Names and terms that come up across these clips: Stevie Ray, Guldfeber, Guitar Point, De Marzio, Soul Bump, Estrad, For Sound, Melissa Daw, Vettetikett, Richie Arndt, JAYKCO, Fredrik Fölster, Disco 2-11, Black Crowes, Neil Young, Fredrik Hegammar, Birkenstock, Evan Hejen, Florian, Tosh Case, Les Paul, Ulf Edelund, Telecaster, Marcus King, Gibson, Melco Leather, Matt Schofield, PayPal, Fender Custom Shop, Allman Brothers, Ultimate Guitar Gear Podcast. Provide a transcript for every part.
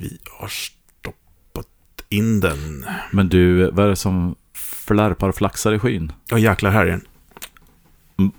vi har stoppat in den. Men du, vad är det som flärpar och flaxar i skyn? Ja, jäklar, här igen. Mm.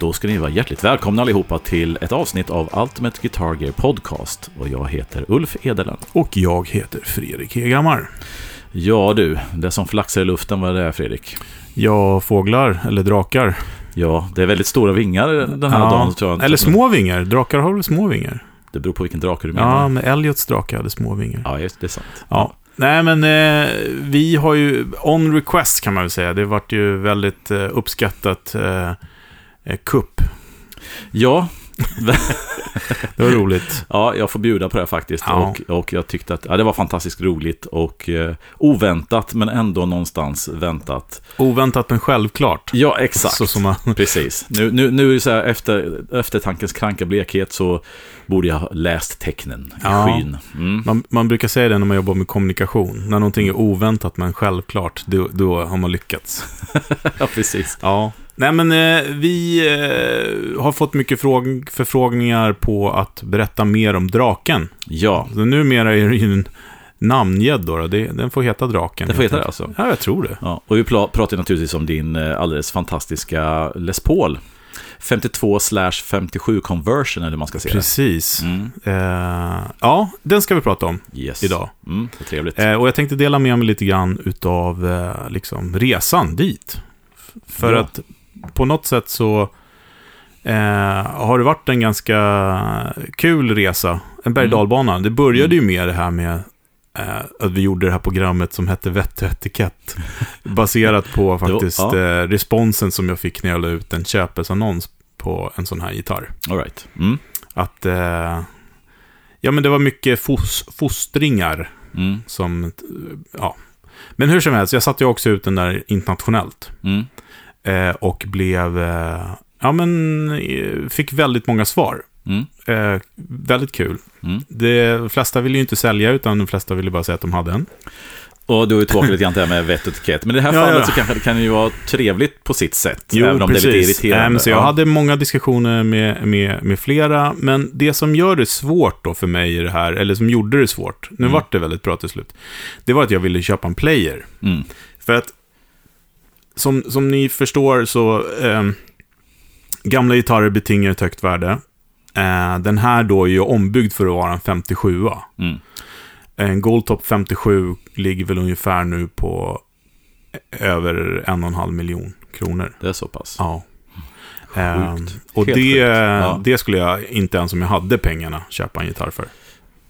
Då ska ni vara hjärtligt välkomna allihopa till ett avsnitt av Ultimate Guitar Gear Podcast. Och jag heter Ulf Edelund. Och jag heter Fredrik Hegammar. Ja du, det som flaxar i luften, vad är det, Fredrik? Ja, fåglar eller drakar. Ja, det är väldigt stora vingar den här dagen, tror jag. Eller små vingar, drakar har väl små vingar? Det beror på vilken drake du menar. Ja, men Elliots drake hade små vingar. Ja, det är sant. Ja. Nej, men vi har ju on request, kan man väl säga. Det vart ju väldigt uppskattat kupp. Ja. Det var roligt. Ja, jag får bjuda på det här faktiskt. Ja. Och jag tyckte att det var fantastiskt roligt. Och oväntat, men ändå någonstans väntat. Oväntat men självklart. Ja, exakt. Så som man... Precis. Nu är det så här, efter tankens kranka blekhet så borde jag ha läst tecknen i skyn. Mm. Man brukar säga det när man jobbar med kommunikation. När någonting är oväntat men självklart, då har man lyckats. Ja, precis. Ja. Nej, men vi har fått mycket förfrågningar på att berätta mer om draken. Ja. Så numera är det ju en namngedd då. Den får heta draken. Den får heta det alltså? Ja, jag tror det. Ja. Och vi pratar naturligtvis om din alldeles fantastiska Les Paul. 52/57 conversion, eller man ska säga. Precis. Mm. Ja, den ska vi prata om idag. Mm, det är trevligt. Och jag tänkte dela med mig lite grann utav liksom resan dit. För att på något sätt så har det varit en ganska kul resa. En bergdalbana. Det började ju med det här med att vi gjorde det här programmet som hette Vettetikett. Baserat på faktiskt responsen som jag fick när jag la ut en köpesannons på en sån här gitarr. All right. Mm. Att men det var mycket fostringar som Men hur som helst, jag satte ju också ut den där internationellt. Mm. Och blev fick väldigt många svar. Mm. Väldigt kul. Mm. De flesta ville ju inte sälja, utan de flesta ville bara säga att de hade en. Och då är tråkigt lite grann det här med vettetikett. Men i det här fallet så kanske det kan ju vara trevligt på sitt sätt. Jo, även om det är lite irriterande. Så jag hade många diskussioner med flera. Men det som gör det svårt då för mig i det här, eller som gjorde det svårt, nu vart det väldigt bra till slut, det var att jag ville köpa en player. Mm. För att som ni förstår så gamla gitarrer betingar ett högt värde. Den här då är ju ombyggd för att vara en 57. En Goldtop 57 ligger väl ungefär nu på över 1,5 miljoner kronor. Det är så pass. Ja. Sjukt. Och det skulle jag inte ens om jag hade pengarna köpa en gitarr för.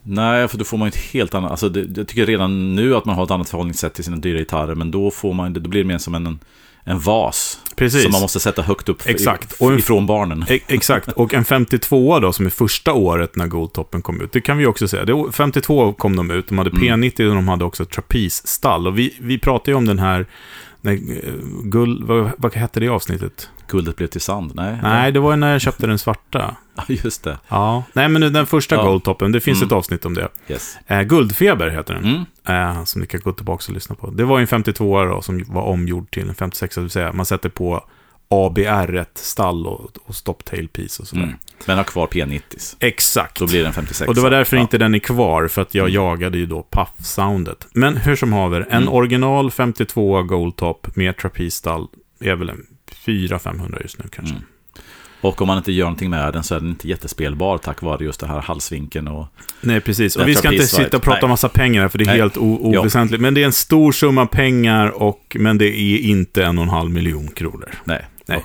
Nej, för då får man ett helt annat, alltså jag tycker redan nu att man har ett annat förhållningssätt till sina dyra gitarrer, men då får man, då blir det mer som en vas. Precis. Som man måste sätta högt upp. Exakt. Ifrån barnen. Exakt. Och en 52 då, som är första året när Goldtoppen kom ut. Det kan vi också säga. 52 kom de ut. De hade P90 och de hade också trapezstall. Och vi pratade ju om den här vad hette det i avsnittet? Guldet blev till sand, nej. Nej, det var när jag köpte den svarta. Ja, just det. Ja. Nej, men den första Goldtoppen, det finns ett avsnitt om det. Yes. Guldfeber heter den. Som ni kan gå tillbaka och lyssna på. Det var en 52-åra då, som var omgjord till en 56, det vill säga. Man sätter på ABR-stall och stopptailpiece och sådär. Men har kvar P90. Exakt. Då blir den 56. Och det var därför inte den är kvar, för att jag jagade ju då puff-soundet. Men hur som haver, en original 52 Goldtop med trapezstall är väl en 400-500 just nu kanske. Mm. Och om man inte gör någonting med den så är den inte jättespelbar tack vare just det här halsvinkeln och... Nej, precis. Och vi ska inte sitta och prata massa pengar här, för det är helt oväsentligt. Men det är en stor summa pengar, men det är inte 1,5 miljoner kronor. Nej. Nej.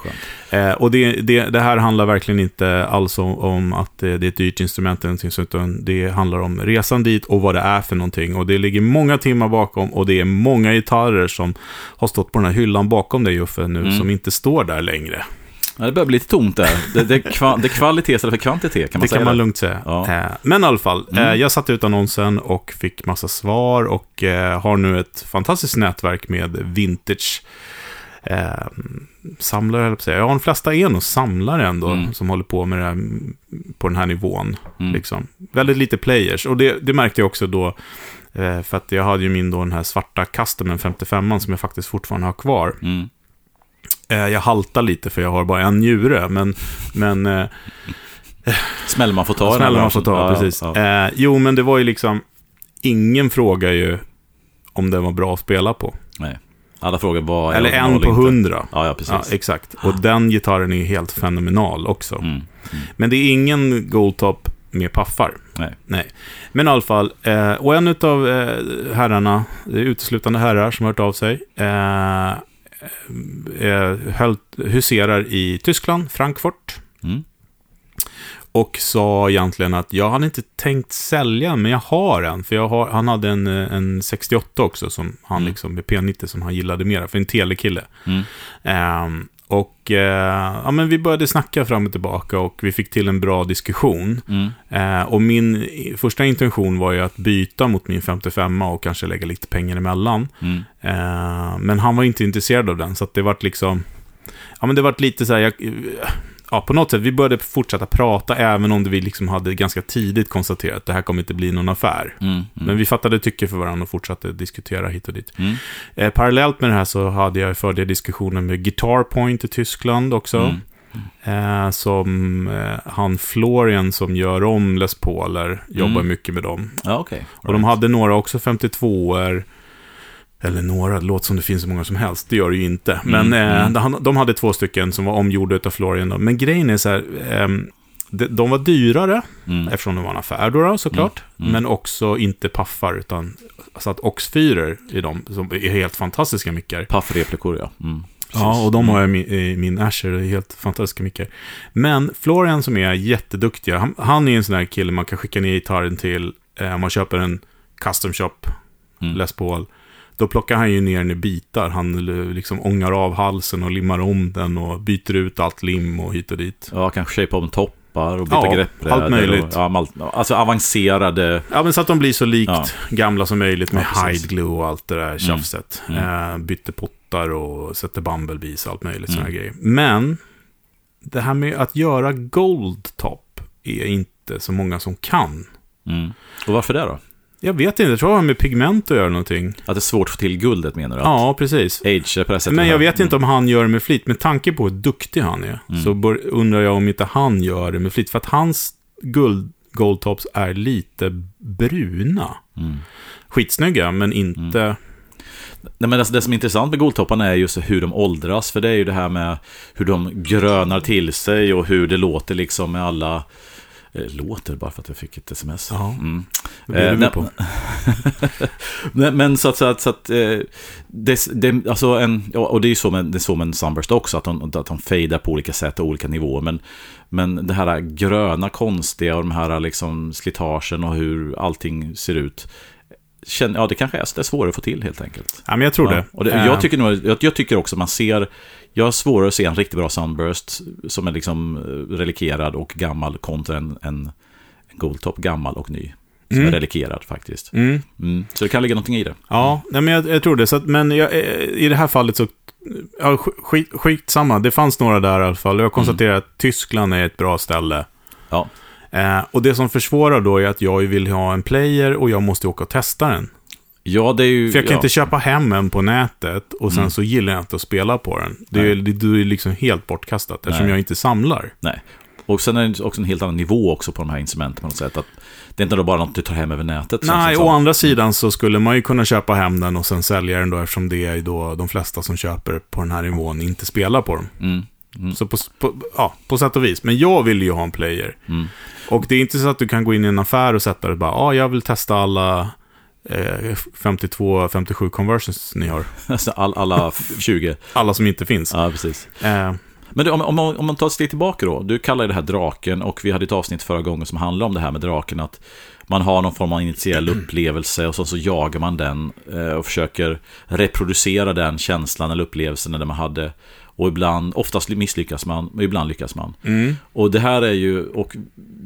Och det här handlar verkligen inte alls om att det är ett dyrt instrument eller någonting, utan det handlar om resan dit och vad det är för någonting. Och det ligger många timmar bakom, och det är många gitarrer som har stått på den här hyllan bakom dig, Juffe, nu som inte står där längre. Ja, det börjar bli lite tomt där. Det är kvalitet istället för kvantitet, kan man säga. Det kan man lugnt säga. Ja. Men i alla fall, jag satte ut annonsen och fick massa svar och har nu ett fantastiskt nätverk med vintage samlare. Jag har de flesta en och samlare ändå som håller på med det här, på den här nivån. Liksom. Väldigt lite players. Och det märkte jag också då, för att jag hade ju min då den här svarta Custom 55an som jag faktiskt fortfarande har kvar. Jag haltar lite för jag har bara en njure, men smäller man får ta. Smäller man får ta, precis. Ja. Jo, men det var ju liksom ingen frågar ju om den var bra att spela på. Nej. Alla frågar vad. Eller en på 100. Ja, precis. Ja, exakt. Och den gitarren är ju helt fenomenal också. Men det är ingen Goldtop med paffar. Nej. Men i alla fall, och en utav herrarna, det är uteslutande herrar som har hört av sig, huserar i Tyskland, Frankfurt, och sa egentligen att jag hade inte tänkt sälja, men jag har en, för han hade en 68 också som han liksom med P90 som han gillade mera, för en telekille. Och ja, men vi började snacka fram och tillbaka och vi fick till en bra diskussion. Och min första intention var ju att byta mot min 55a och kanske lägga lite pengar emellan. Men han var inte intresserad av den, så att det vart liksom, ja, men det vart lite så här, ja, på något sätt vi började fortsätta prata, även om vi liksom hade ganska tidigt konstaterat att det här kommer inte bli någon affär. Men vi fattade tycke för varandra och fortsatte diskutera hit och dit. Parallellt med det här så hade jag förde diskussioner med Guitar Point i Tyskland också. Som han Florian som gör om Les Pauler jobbar mycket med dem. Ja, okay. Och de hade några också 52-er. Eller några, låt som det finns så många som helst. Det gör det ju inte. Men de hade 2 stycken som var omgjorda utav Florian då. Men grejen är så här, de var dyrare eftersom de var en affär då, såklart. Men också inte paffar, utan så att oxfyrer i dem som är helt fantastiska mickar. Paffreplikor, ja. Ja, och de har jag i min Asher, det är helt fantastiska mickar. Men Florian som är jätteduktig, han är en sån här kille man kan skicka ner gitarren till. Om man köper en Custom Shop Les Paul, då plockar han ju ner den i bitar. Han liksom ångar av halsen och limmar om den och byter ut allt lim och hit och dit. Ja, kanske shape om toppar och byta grepp. Ja, allt möjligt. Alltså avancerade. Ja, men så att de blir så likt gamla som möjligt med hide glue och allt det där tjafset. Byter pottar och sätter bumblebees och allt möjligt såna här grejer. Men det här med att göra Goldtop är inte så många som kan. Och varför det då? Jag vet inte, jag tror det har med pigment att göra någonting. Att det är svårt att få till guldet, menar du? Ja, precis. Men jag vet inte om han gör det med flit. Med tanke på hur duktig han är så undrar jag om inte han gör det med flit. För att hans goldtops är lite bruna. Skitsnygga, men inte... Nej, men det som är intressant med goldtopparna är just hur de åldras. För det är ju det här med hur de grönar till sig och hur det låter liksom med alla... låter bara för att jag fick ett sms. På. Men så att det alltså en, och det är ju så med Sunburst också, att de fejdar på olika sätt och olika nivåer, men det här gröna konstiga och de här liksom slitagen och hur allting ser ut. Ja, det kanske är svårare att få till helt enkelt. Ja, men jag tror det. Och jag tycker också man ser, jag är svårare att se en riktigt bra Sunburst som är liksom relikerad och gammal kontra en Goldtop gammal och ny som är relikerad faktiskt. Så det kan ligga någonting i det. Ja, nej, men jag tror det. Så att, men i det här fallet så skitsamma. Det fanns några där i alla fall. Jag konstaterar att Tyskland är ett bra ställe. Ja. Och det som försvårar då är att jag vill ha en player och jag måste åka och testa den. Ja, det är ju, för jag kan inte köpa hem den på nätet och sen så gillar jag inte att spela på den. Det är liksom helt bortkastat eftersom jag inte samlar. Nej. Och sen är det också en helt annan nivå också på de här instrumenten på något sätt, att det är inte bara något du tar hem över nätet. Nej, å andra sidan så skulle man ju kunna köpa hem den och sen sälja den då, eftersom det är då de flesta som köper på den här nivån inte spelar på dem. Så på sätt och vis. Men jag vill ju ha en player. Och det är inte så att du kan gå in i en affär och sätta det bara, jag vill testa alla 52-57 conversions ni har. alla 20. Alla som inte finns. Ja, precis. Men du, om man tar ett steg tillbaka då. Du kallar det här draken, och vi hade ett avsnitt förra gången som handlade om det här med draken, att man har någon form av initiell upplevelse och så jagar man den och försöker reproducera den känslan eller upplevelsen när man hade. och ibland, oftast misslyckas man, men ibland lyckas man. Mm. Och det här är ju, och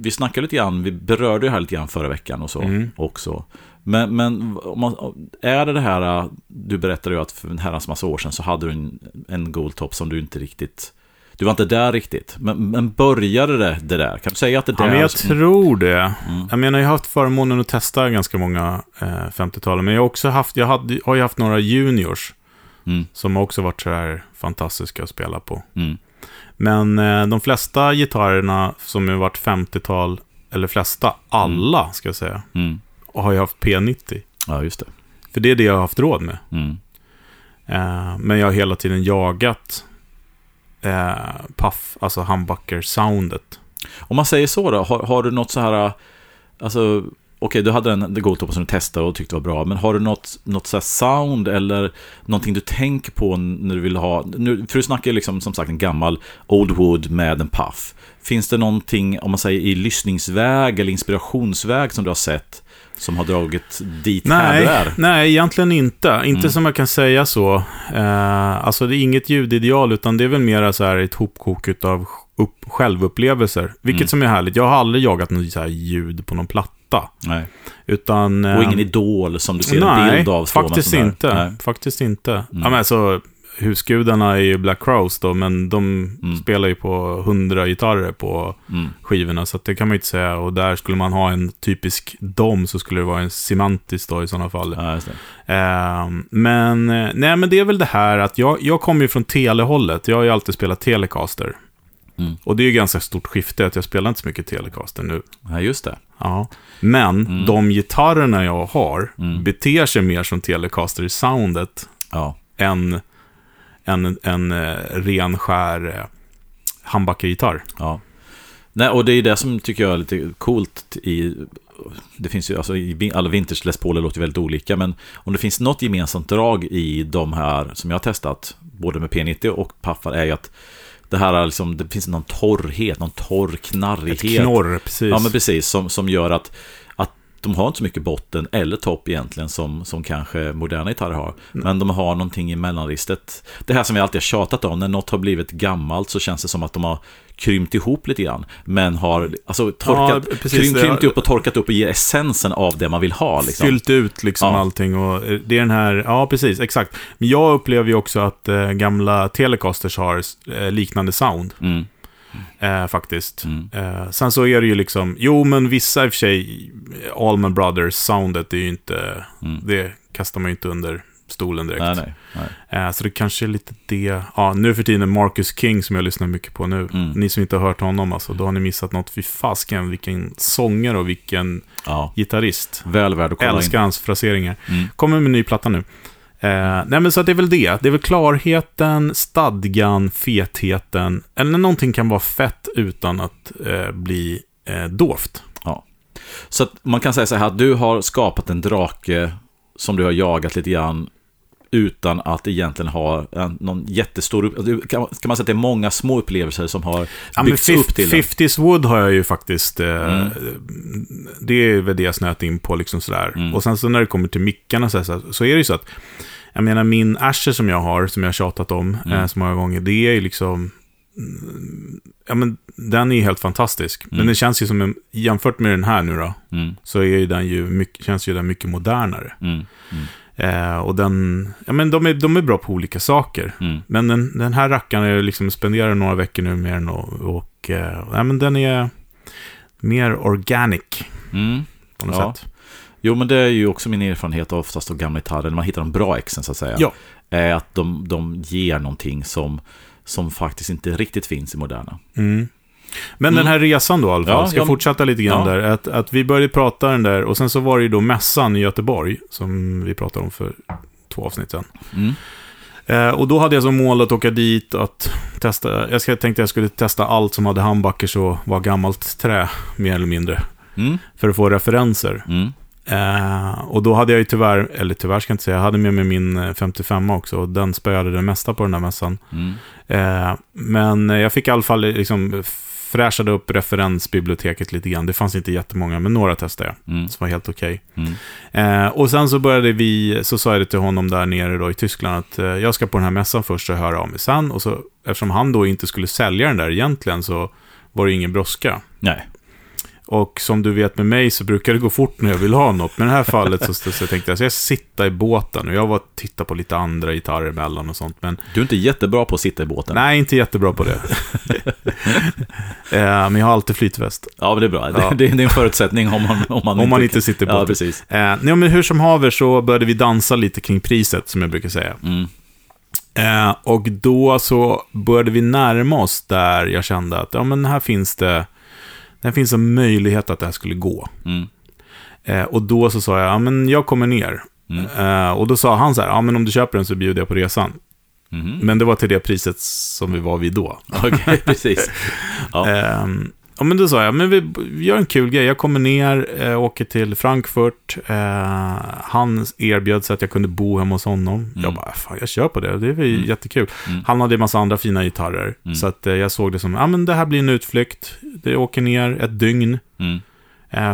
vi snackade lite grann, vi berörde ju här lite grann förra veckan och så också. Men om man, är det här, du berättade ju att för en herrans massa år sedan så hade du en goldtopp som du inte riktigt, du var inte där riktigt, men började det där? Kan du säga att det där... Ja, men jag tror det. Mm. Jag menar, jag har haft förmånen att testa ganska många 50-talet, men jag har också haft, har ju haft några juniors som har också varit så här fantastiska att spela på. Mm. Men de flesta gitarrerna som har varit 50-tal, eller flesta, alla ska jag säga, har ju haft P90. Ja, just det. För det är det jag har haft råd med. Mm. Men jag har hela tiden jagat puff, alltså humbucker-soundet. Om man säger så då, har du något så här, alltså, okej, du hade en goldtop som du testade och tyckte var bra, men har du något så här sound eller någonting du tänker på när du vill ha, nu, för du snackar liksom som sagt en gammal old wood med en puff. Finns det någonting, om man säger i lyssningsväg eller inspirationsväg som du har sett som har dragit dit? Nej, egentligen inte. Inte som jag kan säga så. Alltså det är inget ljudideal, utan det är väl mer så här ett hopkok av självupplevelser. Vilket som är härligt. Jag har aldrig jagat något så här ljud på någon platta. Nej. Utan, och ingen idol som du ser en bild av? Faktiskt inte. Ja, men alltså, husgudarna är ju Black Crowes då, men de spelar ju på 100 gitarrer på skivorna, så att det kan man ju inte säga. Och där skulle man ha en typisk dom, så skulle det vara en semantisk då i sådana fall. Ja, just det. Men det är väl det här att jag kommer ju från telehållet. Jag har ju alltid spelat Telecaster. Och det är ju ganska stort skifte att jag spelar inte så mycket Telecaster nu. Ja, just det. Ja. Men de gitarrerna jag har beter sig mer som Telecaster i soundet än en ren skär humbucker-gitarr. Ja. Nej, och det är det som tycker jag är lite coolt i, det finns ju, alltså alla vintage Les Pauler låter väldigt olika, men om det finns något gemensamt drag i de här som jag har testat, både med P90 och puffar, är ju att det här är liksom, det finns någon torrhet, någon torr knarrighet. Ett knorr, precis. Ja, men precis, som gör att de har inte så mycket botten eller topp egentligen som kanske moderna gitarrer har. Men de har någonting i mellanristet. Det här som vi alltid har tjatat om, när något har blivit gammalt så känns det som att de har krympt ihop lite grann, men har alltså torkat, krympt upp och torkat upp och ger essensen av det man vill ha liksom. Fyllt ut liksom allting, och det är den här, ja precis, exakt. Men jag upplever ju också att gamla Telecasters har liknande sound. Faktiskt. Sen så är det ju liksom, jo men vissa i och för sig, Allman Brothers soundet är ju inte, det kastar man ju inte under stolen direkt. Nej. Så det kanske är lite det, ja, nu för tiden Marcus King som jag lyssnar mycket på nu. Ni som inte har hört honom, alltså, då har ni missat något. Fy fasken, vilken sångare och vilken gitarrist. Väl värd att kolla. Älskar in hans fraseringar. Kommer med ny platta nu. Nej men så att det är väl det. Det är väl klarheten, stadgan, fetheten. Eller någonting kan vara fett utan att bli dovt. Ja. Så att man kan säga så här, du har skapat en drake som du har jagat lite grann utan att egentligen ha någon jättestor, kan man säga att det är många små upplevelser som har byggts upp till det. 50s Wood har jag ju faktiskt det är väl det jag snöt in på liksom sådär. Och sen så när det kommer till mickarna så är det ju så att, jag menar, min Asher som jag har, som jag har tjatat om så många gånger, det är ju liksom, ja men den är ju helt fantastisk. Men det känns ju som en, jämfört med den här nu då, så är den ju mycket, känns ju den mycket modernare. Och den, ja men de är bra på olika saker. Men den här rackaren är liksom, spenderar några veckor nu med den, och ja, men den är mer organic på något sätt. Jo, men det är ju också min erfarenhet oftast av gamla gitarrer, när man hittar de bra exen så att säga, är att de ger någonting som faktiskt inte riktigt finns i moderna. Men den här resan då, i alla fall, ska fortsätta lite grann där, att vi började prata den där, och sen så var det ju då mässan i Göteborg som vi pratade om för 2 avsnitt sedan. Och då hade jag som mål att åka dit, att testa, jag tänkte jag skulle testa allt som hade humbuckers och var gammalt trä, mer eller mindre, för att få referenser. Och då hade jag ju tyvärr ska jag inte säga, jag hade med mig min 55 också, och den spöade det mesta på den här mässan. Men jag fick i alla fall liksom fräschade upp referensbiblioteket lite grann. Det fanns inte jättemånga, men några testade jag som var helt okej. Och sen så började vi, så sa jag det till honom där nere då i Tyskland att jag ska på den här mässan först och höra av mig sen. Och så, eftersom han då inte skulle sälja den där egentligen, så var det ingen brådska. Nej. Och som du vet med mig så brukar det gå fort när jag vill ha något. Men i det här fallet så tänkte jag sitta i båten. Och jag var titta på lite andra gitarrer emellan och sånt. Men du är inte jättebra på att sitta i båten. Nej, inte jättebra på det. Men jag har alltid flytväst. Ja, men det är bra. Ja. Det är en förutsättning om man inte sitter i båten. Ja, precis. Nej, men hur som haver så började vi dansa lite kring priset, som jag brukar säga. Mm. Och då så började vi närma oss där jag kände att ja, men här finns det... Det finns en möjlighet att det här skulle gå. Och då så sa jag, ja men jag kommer ner. Och då sa han så här, ja men om du köper den så bjuder jag på resan. Men det var till det priset som vi var vid då. Okej, precis. Ja. Men då sa jag, men vi gör en kul grej. Jag kommer ner, åker till Frankfurt. Han erbjöd sig att jag kunde bo hemma hos honom. Jag bara, fan jag kör på det. Det är väl jättekul. Han hade en massa andra fina gitarrer. Så att jag såg det som, ja men det här blir en utflykt. Det åker ner ett dygn.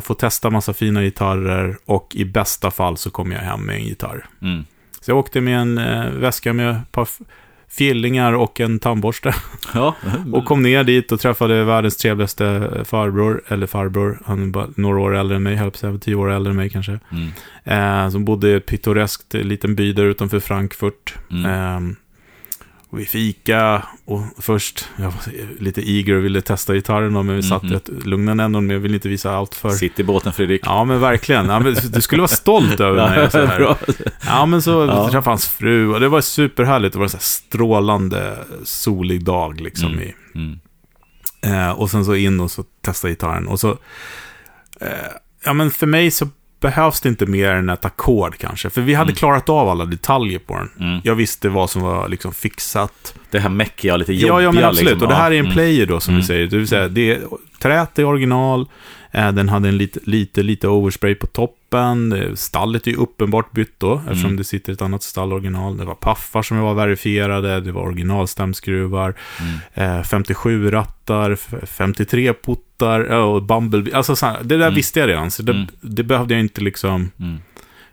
Får testa massa fina gitarrer. Och i bästa fall så kommer jag hem med en gitarr. Så jag åkte med en väska med ett par... fjällingar och en tandborste. Ja. Och kom ner dit och träffade världens trevligaste farbror. Han är bara några år äldre än mig, höll på sig, 10 år äldre än mig kanske. Som bodde i pittoreskt liten by där utanför Frankfurt. Och vi fika och först, jag var lite eager och ville testa gitarren, men vi satt rätt lugnande ändå, men jag ville inte visa allt för... Sitt i båten, Fredrik. Ja, men verkligen. Ja, men du skulle vara stolt över mig. Så här. Ja, men så träffade hans fru och det var superhärligt. Det var en så här strålande, solig dag liksom. Och sen så in och så testa gitarren. Och så, ja men för mig så behövs det inte mer än ett ackord kanske. För vi hade klarat av alla detaljer på den. Jag visste vad som var liksom fixat. Det här mäckiga, lite jobbiga. Ja, men absolut. Liksom. Och det här är en player då, som vi säger. Det vill säga, det är, trät är original. Den hade en lite overspray på toppen. Stallet är ju uppenbart bytt då, eftersom det sitter ett annat stall original. Det var paffar som var verifierade. Det var originalstämskruvar. 57-rattar. 53-pottar. Och Bumblebee. Alltså, så här, det där visste jag redan. Så det behövde jag inte liksom...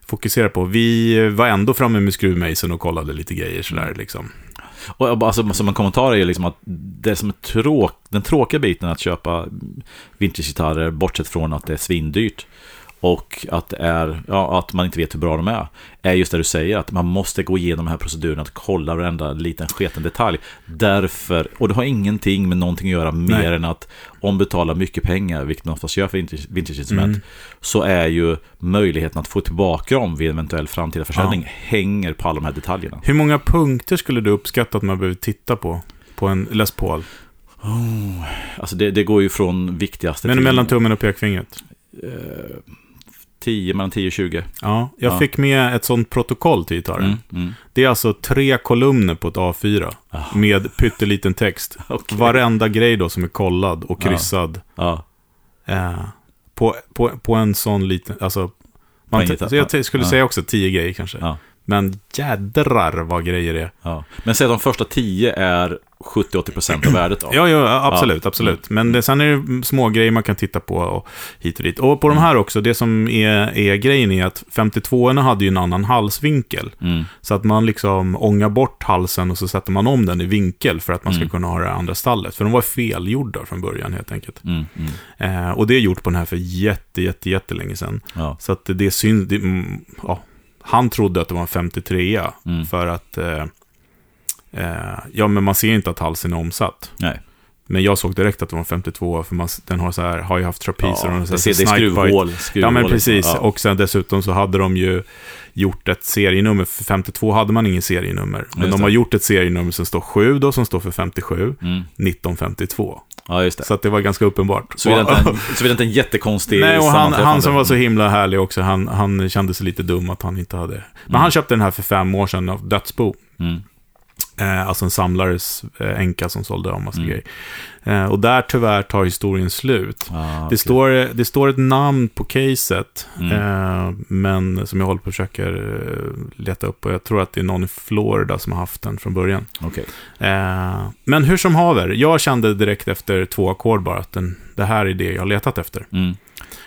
fokusera på. Vi var ändå framme med skruvmejsen och kollade lite grejer sådär liksom. Och alltså, som en kommentar är liksom att det som är den tråkiga biten att köpa vintagegitarrer, bortsett från att det är svindyrt och att det är att man inte vet hur bra de är just det du säger, att man måste gå igenom den här proceduren att kolla varenda liten sketen detalj. Därför, och det har ingenting med någonting att göra mer än att om betalar mycket pengar, vilket man oftast gör för vintage-instrument, så är ju möjligheten att få tillbaka dem vid eventuell framtida försäljning hänger på alla de här detaljerna. Hur många punkter skulle du uppskatta att man behöver titta på en Les Paul? Alltså det går ju från viktigaste. Men mellan tummen och pekfingret? 10 och 20. Ja, jag fick med ett sånt protokoll till gitarren. Det är alltså 3 kolumner på ett A4 med pytteliten text. Okay. Varenda grej då som är kollad och kryssad. På en sån liten, alltså så jag skulle säga också 10 grejer kanske. Men jädrar vad grejer det är. Men säg att de första 10 är 70-80% av värdet då. Ja, absolut. Men sen är det små grejer man kan titta på och hit och dit. Och på de här också, det som är grejen är att 52-orna hade ju en annan halsvinkel. Så att man liksom ångar bort halsen och så sätter man om den i vinkel för att man ska kunna ha det andra stallet. För de var felgjorda från början helt enkelt. Och det är gjort på den här för jättelänge sedan. Så att det syns... Han trodde att det var en 53-a för att men man ser inte att halsen är omsatt. Nej. Men jag såg direkt att det var en 52-a för den har så här, har ju haft trapezer och så här snipehål. Ja, men precis. Ja. Och sen dessutom så hade de ju gjort ett serienummer för 52 hade man ingen serienummer. Men de har gjort ett serienummer som står 7 då, som står för 57 1952. Ja, just det. Så att det var ganska uppenbart. Så är det inte en jättekonstig sammanfattning. Han som var så himla härlig också, han kände sig lite dum att han inte hade. Men han köpte den här för 5 år sedan av dödsbo. Alltså en samlares enka som sålde om massa grejer. Och där tyvärr tar historien slut. Okay. Det står ett namn på caset, men som jag håller på och försöker leta upp, och jag tror att det är någon i Florida som har haft den från början. Okay. Men hur som haver, jag kände direkt efter 2 ackord bara att det här är det jag har letat efter. Mm.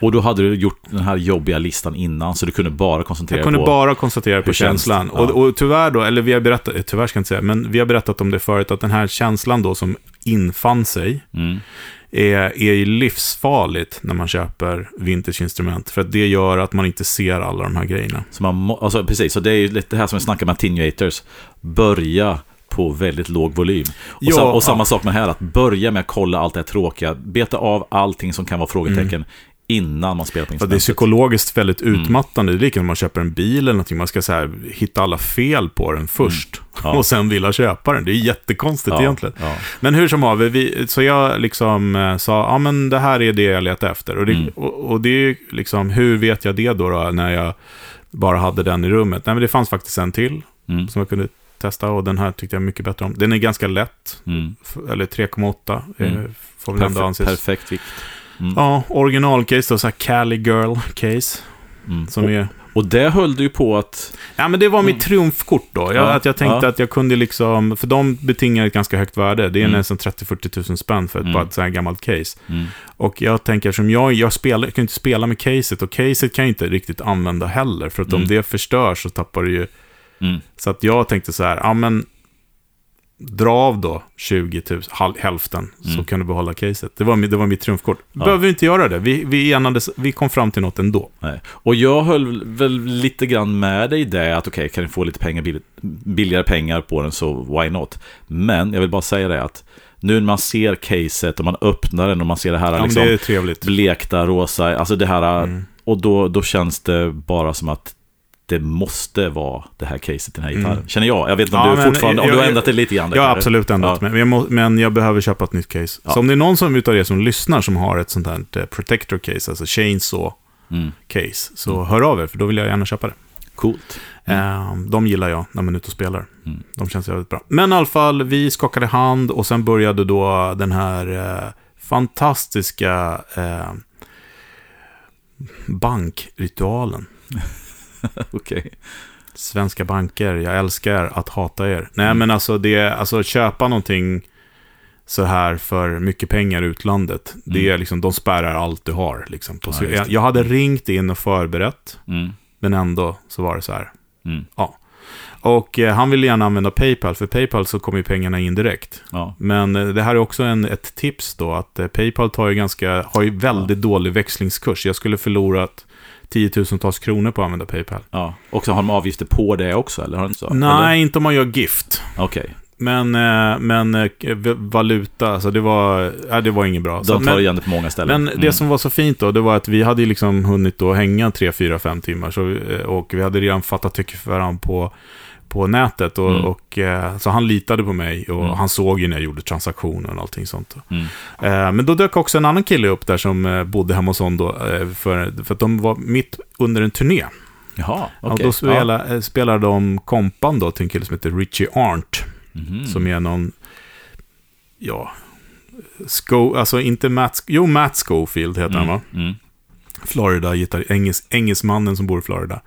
Och då hade du gjort den här jobbiga listan innan, så du kunde bara koncentrera på... Jag kunde bara koncentrera på känslan. Ja. Och tyvärr då, eller vi har berättat, tyvärr ska jag inte säga, men vi har berättat om det förut, att den här känslan då som infann sig är livsfarligt när man köper vintageinstrument, för att det gör att man inte ser alla de här grejerna. Så man alltså, precis, så det är ju lite det här som vi snackar med attenuators. Börja på väldigt låg volym. Och samma sak med här, att börja med att kolla allt det här tråkiga, beta av allting som kan vara frågetecken innan man spelar på instrumentet. Det är psykologiskt väldigt utmattande. Det är likadant när man köper en bil eller någonting. Man ska så här, hitta alla fel på den först och sen vilja köpa den. Det är jättekonstigt egentligen. Ja. Men hur som har vi... Så jag liksom sa, ja men det här är det jag letar efter. Och det, och det är liksom, hur vet jag det då när jag bara hade den i rummet? Nej, men det fanns faktiskt en till som jag kunde testa, och den här tyckte jag mycket bättre om. Den är ganska lätt. Eller 3,8. Får väl ändå anses. Perfekt vikt. Ja, originalcase då, så här Cali Girl case som är... Och det höll du ju på att... Ja, men det var mitt triumfkort då. Att jag tänkte att jag kunde liksom... För de betingar ett ganska högt värde. Det är nästan 30-40 000 spänn för ett bara ett så här gammalt case. Och jag tänker, som jag kan inte spela med caset, och caset kan jag inte riktigt använda heller, för att om det förstörs så tappar det ju... Så att jag tänkte så här, ja men... dra av då 20 000, hälften, så kan du behålla caset. Det var mitt triumfkort. Behöver vi inte göra det. Vi kom fram till något ändå. Nej. Och jag höll väl lite grann med dig där, att okej, kan du få lite pengar, billigare pengar på den, så why not. Men jag vill bara säga det, att nu när man ser caset och man öppnar den och man ser det här liksom, det är trevligt, blekta, rosa, alltså det här, och då känns det bara som att det måste vara det här caset, den här gitarren. Känner jag. Jag vet inte om du fortfarande... Om du har ändrat det lite grann. Jag har absolut ändrat mig. Men jag behöver köpa ett nytt case. Så om det är någon som utav er som lyssnar som har ett sånt här protector case, alltså chainsaw case, så hör av er, för då vill jag gärna köpa det. Coolt. De gillar jag när man är ute och spelar. De känns jävligt bra. Men i alla fall, vi skakade hand, och sen började då den här fantastiska bankritualen. Okay. Svenska banker, jag älskar att hata er. Nej, men alltså köpa någonting så här för mycket pengar i utlandet. Det är liksom, de spärrar allt du har liksom. Jag hade ringt in och förberett, men ändå så var det så här. Och han ville gärna använda PayPal, för PayPal så kommer ju pengarna in direkt. Men det här är också ett tips då, att PayPal har ju väldigt dålig växlingskurs. Jag skulle förlorat 10 000-tals kronor på att använda PayPal. Och så har de avgifter på det också, eller har de inte så? Nej, eller? Inte om man gör gift. Okej. Men valuta, alltså det var inget bra. De tar igen det på många ställen. Men det som var så fint då, det var att vi hade liksom hunnit då hänga 3-5 timmar, och vi hade redan fattat tycke för varandra på nätet, och så han litade på mig, och han såg ju när jag gjorde transaktioner och allting sånt. Men då dök också en annan kille upp där som bodde hemma hos honom då, för att de var mitt under en turné. Jaha, okej. Okay. Då spelade de kompan då till en kille som heter Richie Arndt, som är någon Matt Schofield heter han, va? Florida gitarrist, engelsmannen som bor i Florida.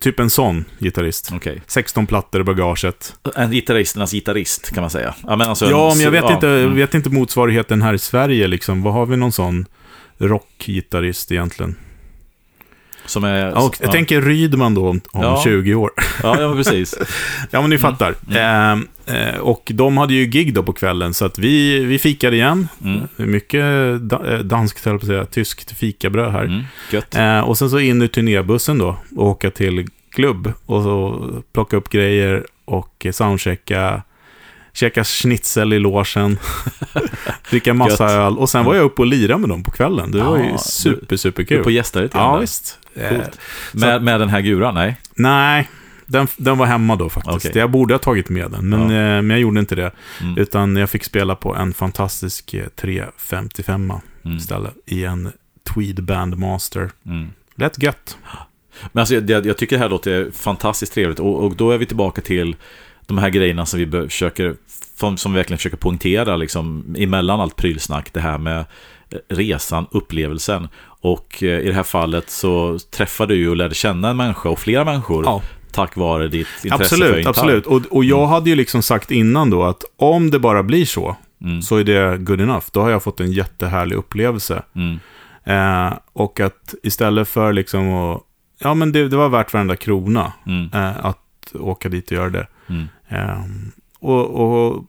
Typ en sån gitarrist. Okay. 16 plattor i bagaget. En gitarristernas gitarrist, kan man säga. Ja, men jag vet inte motsvarigheten här i Sverige liksom. Vad har vi någon sån rockgitarrist egentligen? Som är, jag tänker Rydman då om 20 år. Ja, precis. Ja, men ni fattar. Och de hade ju gig då på kvällen, så att vi fikade igen. Mycket danskt, eller på att säga, tyskt fikabröd här. Gött. Och sen så in i turnébussen då, och åka till klubb, och så plocka upp grejer och soundchecka. Käka schnitzel i logen, dricka massa öl. Och sen var jag uppe och lirade med dem på kvällen. Det var ju superkul. Du på gäster lite grann. Ja, visst. Med den här guran, nej? Nej, den var hemma då faktiskt. Okay. Jag borde ha tagit med den, men jag gjorde inte det. Utan jag fick spela på en fantastisk 355 istället, i en Tweed Bandmaster. Lätt gött. Men alltså, jag tycker det här låter fantastiskt trevligt. Och då är vi tillbaka till de här grejerna som vi försöker, som vi verkligen försöker poängtera liksom, emellan allt prylsnack, det här med resan, upplevelsen. Och i det här fallet så träffade du och lärde känna en människa och flera människor, ja, tack vare ditt intresse, absolut, för gitarr. Absolut. Och jag hade ju liksom sagt innan då att om det bara blir så, så är det good enough. Då har jag fått en jättehärlig upplevelse. Och att istället för liksom att, ja men det var värt varenda krona att åka dit och göra det. Och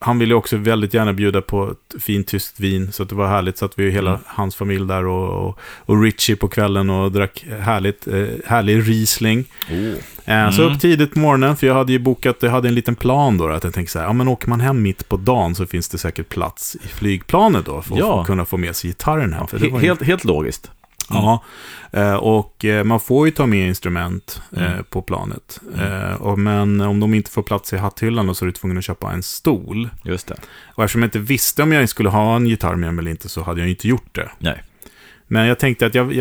han ville också väldigt gärna bjuda på ett fint tyskt vin, så att det var härligt, så att vi hela hans familj där och Richie på kvällen och drack härlig Riesling. Så upp tidigt på morgonen, för jag hade ju bokat, jag hade en liten plan då, att jag tänkte så här, ja men åker man hem mitt på dagen så finns det säkert plats i flygplanet då för att kunna få med sig gitarren hem, för det var helt logiskt. Ja, och man får ju ta med instrument på planet. Men om de inte får plats i hatthyllan så är du tvungen att köpa en stol. Just det. Och eftersom jag inte visste om jag skulle ha en gitarr med mig eller inte, så hade jag inte gjort det. Nej. Men jag tänkte att jag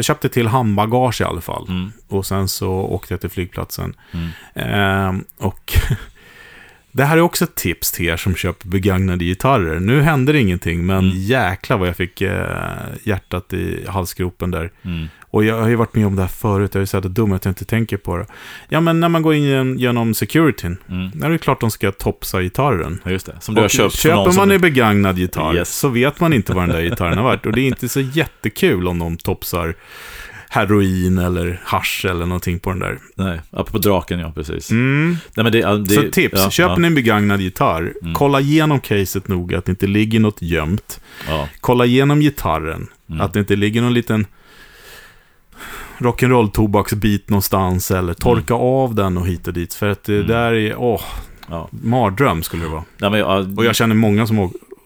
köpte till handbagage i alla fall. Och sen så åkte jag till flygplatsen. Och det här är också ett tips till er som köper begagnade gitarrer. Nu händer det ingenting, men jäklar vad jag fick hjärtat i halsgropen där. Och jag har ju varit med om det här förut. Jag är ju så här dum att jag inte tänker på det. Ja, men när man går in genom securityn, när det är klart de ska topsa gitarren. Ja, just det. Som du har köpt. Köper man en begagnad gitarr, så vet man inte vad den där gitarren har varit. Och det är inte så jättekul om de topsar heroin eller hasch eller någonting på den där. Nej, på draken, ja, precis. Nej, men det, så tips, köp en begagnad gitarr, kolla igenom caset noga att det inte ligger något gömt, kolla igenom gitarren, att det inte ligger någon liten rock'n'roll tobaksbit någonstans, eller torka av den och hitta dit, för att det där är mardröm skulle det vara. Nej, men och jag känner många som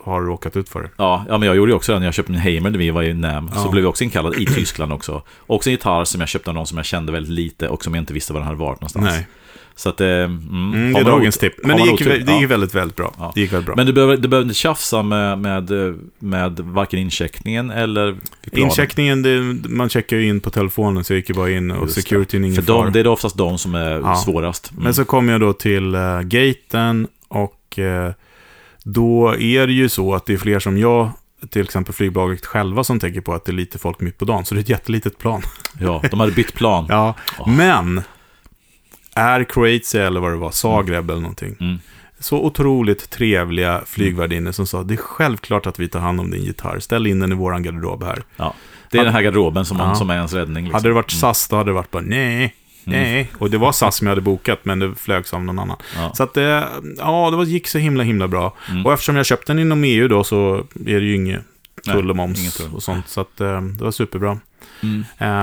har råkat ut för det. Ja, men jag gjorde ju också det när jag köpte min Heimer när vi var i NAM, så blev jag också inkallad i Tyskland också. Också en gitarr som jag köpte av någon som jag kände väldigt lite och som jag inte visste var den hade varit någonstans. Nej. Så att det är dagens tipp. Men det gick väldigt bra. Ja. Det gick väldigt bra. Men du behöver inte tjafsa med varken incheckningen eller incheckningen, man checkar ju in på telefonen, så jag gick ju bara in och securityn ingen far. Det är oftast de som är svårast. Men så kom jag då till gaten och då är det ju så att det är fler som jag, till exempel flygbolaget själva, som tänker på att det är lite folk mitt på dagen. Så det är ett jättelitet plan. Ja, de hade bytt plan. Men Air Croatia eller vad det var, Zagreb eller någonting. Så otroligt trevliga flygvärdinnor som sa, det är självklart att vi tar hand om din gitarr. Ställ in den i våran garderob här. Ja, det är den här garderoben som är ens räddning. Liksom. Hade det varit SAS, då hade det varit bara nej. Nej, och det var SAS som jag hade bokat, men det flögs av någon annan. Så att det gick så himla bra. Och eftersom jag köpte den inom EU då, så är det ju inget tull och moms och sånt. Så att det var superbra.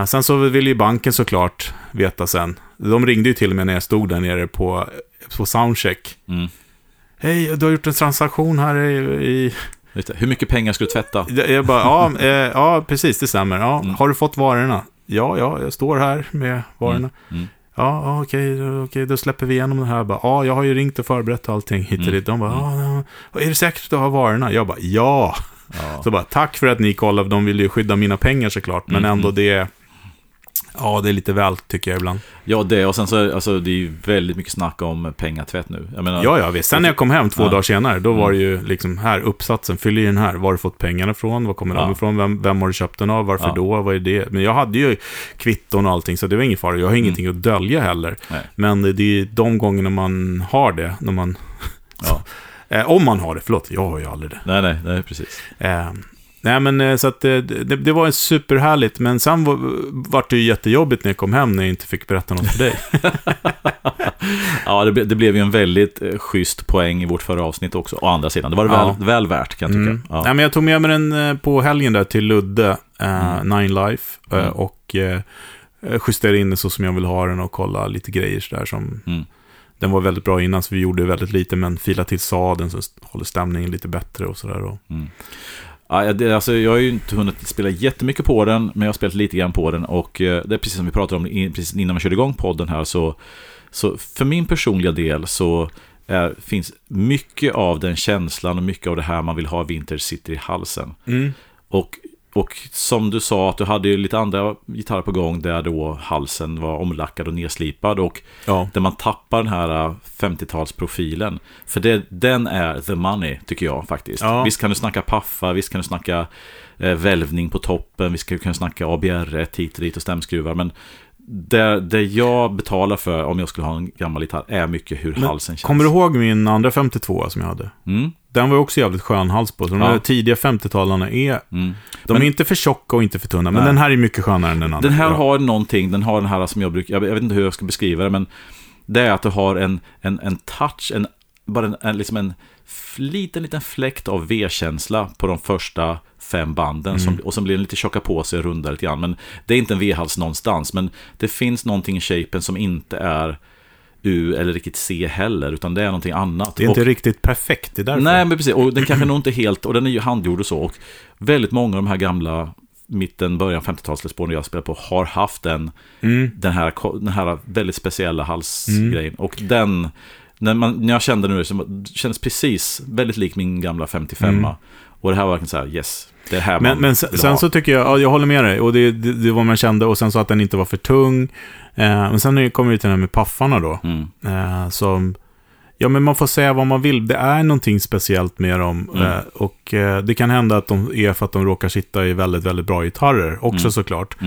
Sen så ville ju banken såklart veta sen. De ringde ju till mig när jag stod där nere på soundcheck. Hej, du har gjort en transaktion här i... Hur mycket pengar ska du tvätta? Jag bara, precis, det stämmer. Har du fått varorna? Ja, jag står här med varorna. Ja, okej, då släpper vi igenom det här. Bara, jag har ju ringt och förberett allting hit och dit. De bara, är det säkert att du har varorna? Jag bara, ja. Så bara, tack för att ni kollade. De ville ju skydda mina pengar såklart. Men ändå det... Ja, det är lite väl, tycker jag ibland. Ja, det, och sen så, alltså, det är ju väldigt mycket snack om pengatvätt nu. Jag menar, ja, visst. Sen när jag kom hem två dagar senare, då var det ju liksom här, uppsatsen, fyll i den här. Var har du fått pengarna ifrån? Var kommer de ifrån? Vem har du köpt den av? Varför då? Vad är det? Men jag hade ju kvitton och allting, så det var ingen fara. Jag har ingenting att dölja heller. Nej. Men det är de gångerna man har det, när man... om man har det, förlåt. Jag har ju aldrig det. Nej, precis. Nej, men så att det var en superhärligt, men sen var det ju jättejobbigt när jag kom hem, när jag inte fick berätta något för dig. Det blev ju en väldigt schysst poäng i vårt förra avsnitt också, å andra sidan. Det var väl värt, kan jag tycka. Nej, men jag tog med mig den på helgen där till Ludde, Nine Life, och justerade in det så som jag vill ha den och kolla lite grejer så där som... Den var väldigt bra innan, så vi gjorde väldigt lite, men fila till sadeln så håller stämningen lite bättre och sådär då. Alltså, jag har ju inte hunnit spela jättemycket på den, men jag har spelat lite grann på den, och det är precis som vi pratade om precis innan vi körde igång podden här, så för min personliga del så finns mycket av den känslan och mycket av det här man vill ha vinter sitter i halsen. Och Och som du sa att du hade ju lite andra gitarrer på gång där då halsen var omlackad och nedslipad och där man tappar den här 50-talsprofilen. För det, den är the money tycker jag faktiskt. Ja. Visst kan du snacka paffa, visst kan du snacka välvning på toppen, visst kan du snacka ABR hit och dit och stämskruvar. Men det jag betalar för om jag skulle ha en gammal gitarr är mycket hur halsen känns. Kommer du ihåg min andra 52 som jag hade? Mm. Den var också jävligt skön hals på. Så de här tidiga 50-talarna är... Mm. De är inte för tjocka och inte för tunna. Nej. Men den här är mycket skönare än den andra. Den här har någonting. Den har den här som jag brukar... Jag vet inte hur jag ska beskriva det, men det är att du har en touch, bara en liten fläkt av V-känsla på de första 5 banden som blir lite tjocka på sig och rundar lite grann. Men det är inte en V-hals någonstans. Men det finns någonting i shapen som inte är... U eller riktigt C heller, utan det är någonting annat. Det är inte riktigt perfekt, det där. Nej, men precis, och den kanske nog inte helt, och den är ju handgjord och så, och väldigt många av de här gamla mitten, början, 50-talslässpåren jag spelar på har haft den här väldigt speciella halsgrejen, och den, när jag kände nu, som kändes precis väldigt lik min gamla 55a, och det här var verkligen så här, yes, det här men sen så tycker jag, ja, jag håller med dig, och det var man kände, och sen så att den inte var för tung. Men sen kommer vi till den här med paffarna då. Som, ja, men man får säga vad man vill. Det är någonting speciellt med dem. Och det kan hända att de är för att de råkar sitta i väldigt, väldigt bra gitarrer också, såklart.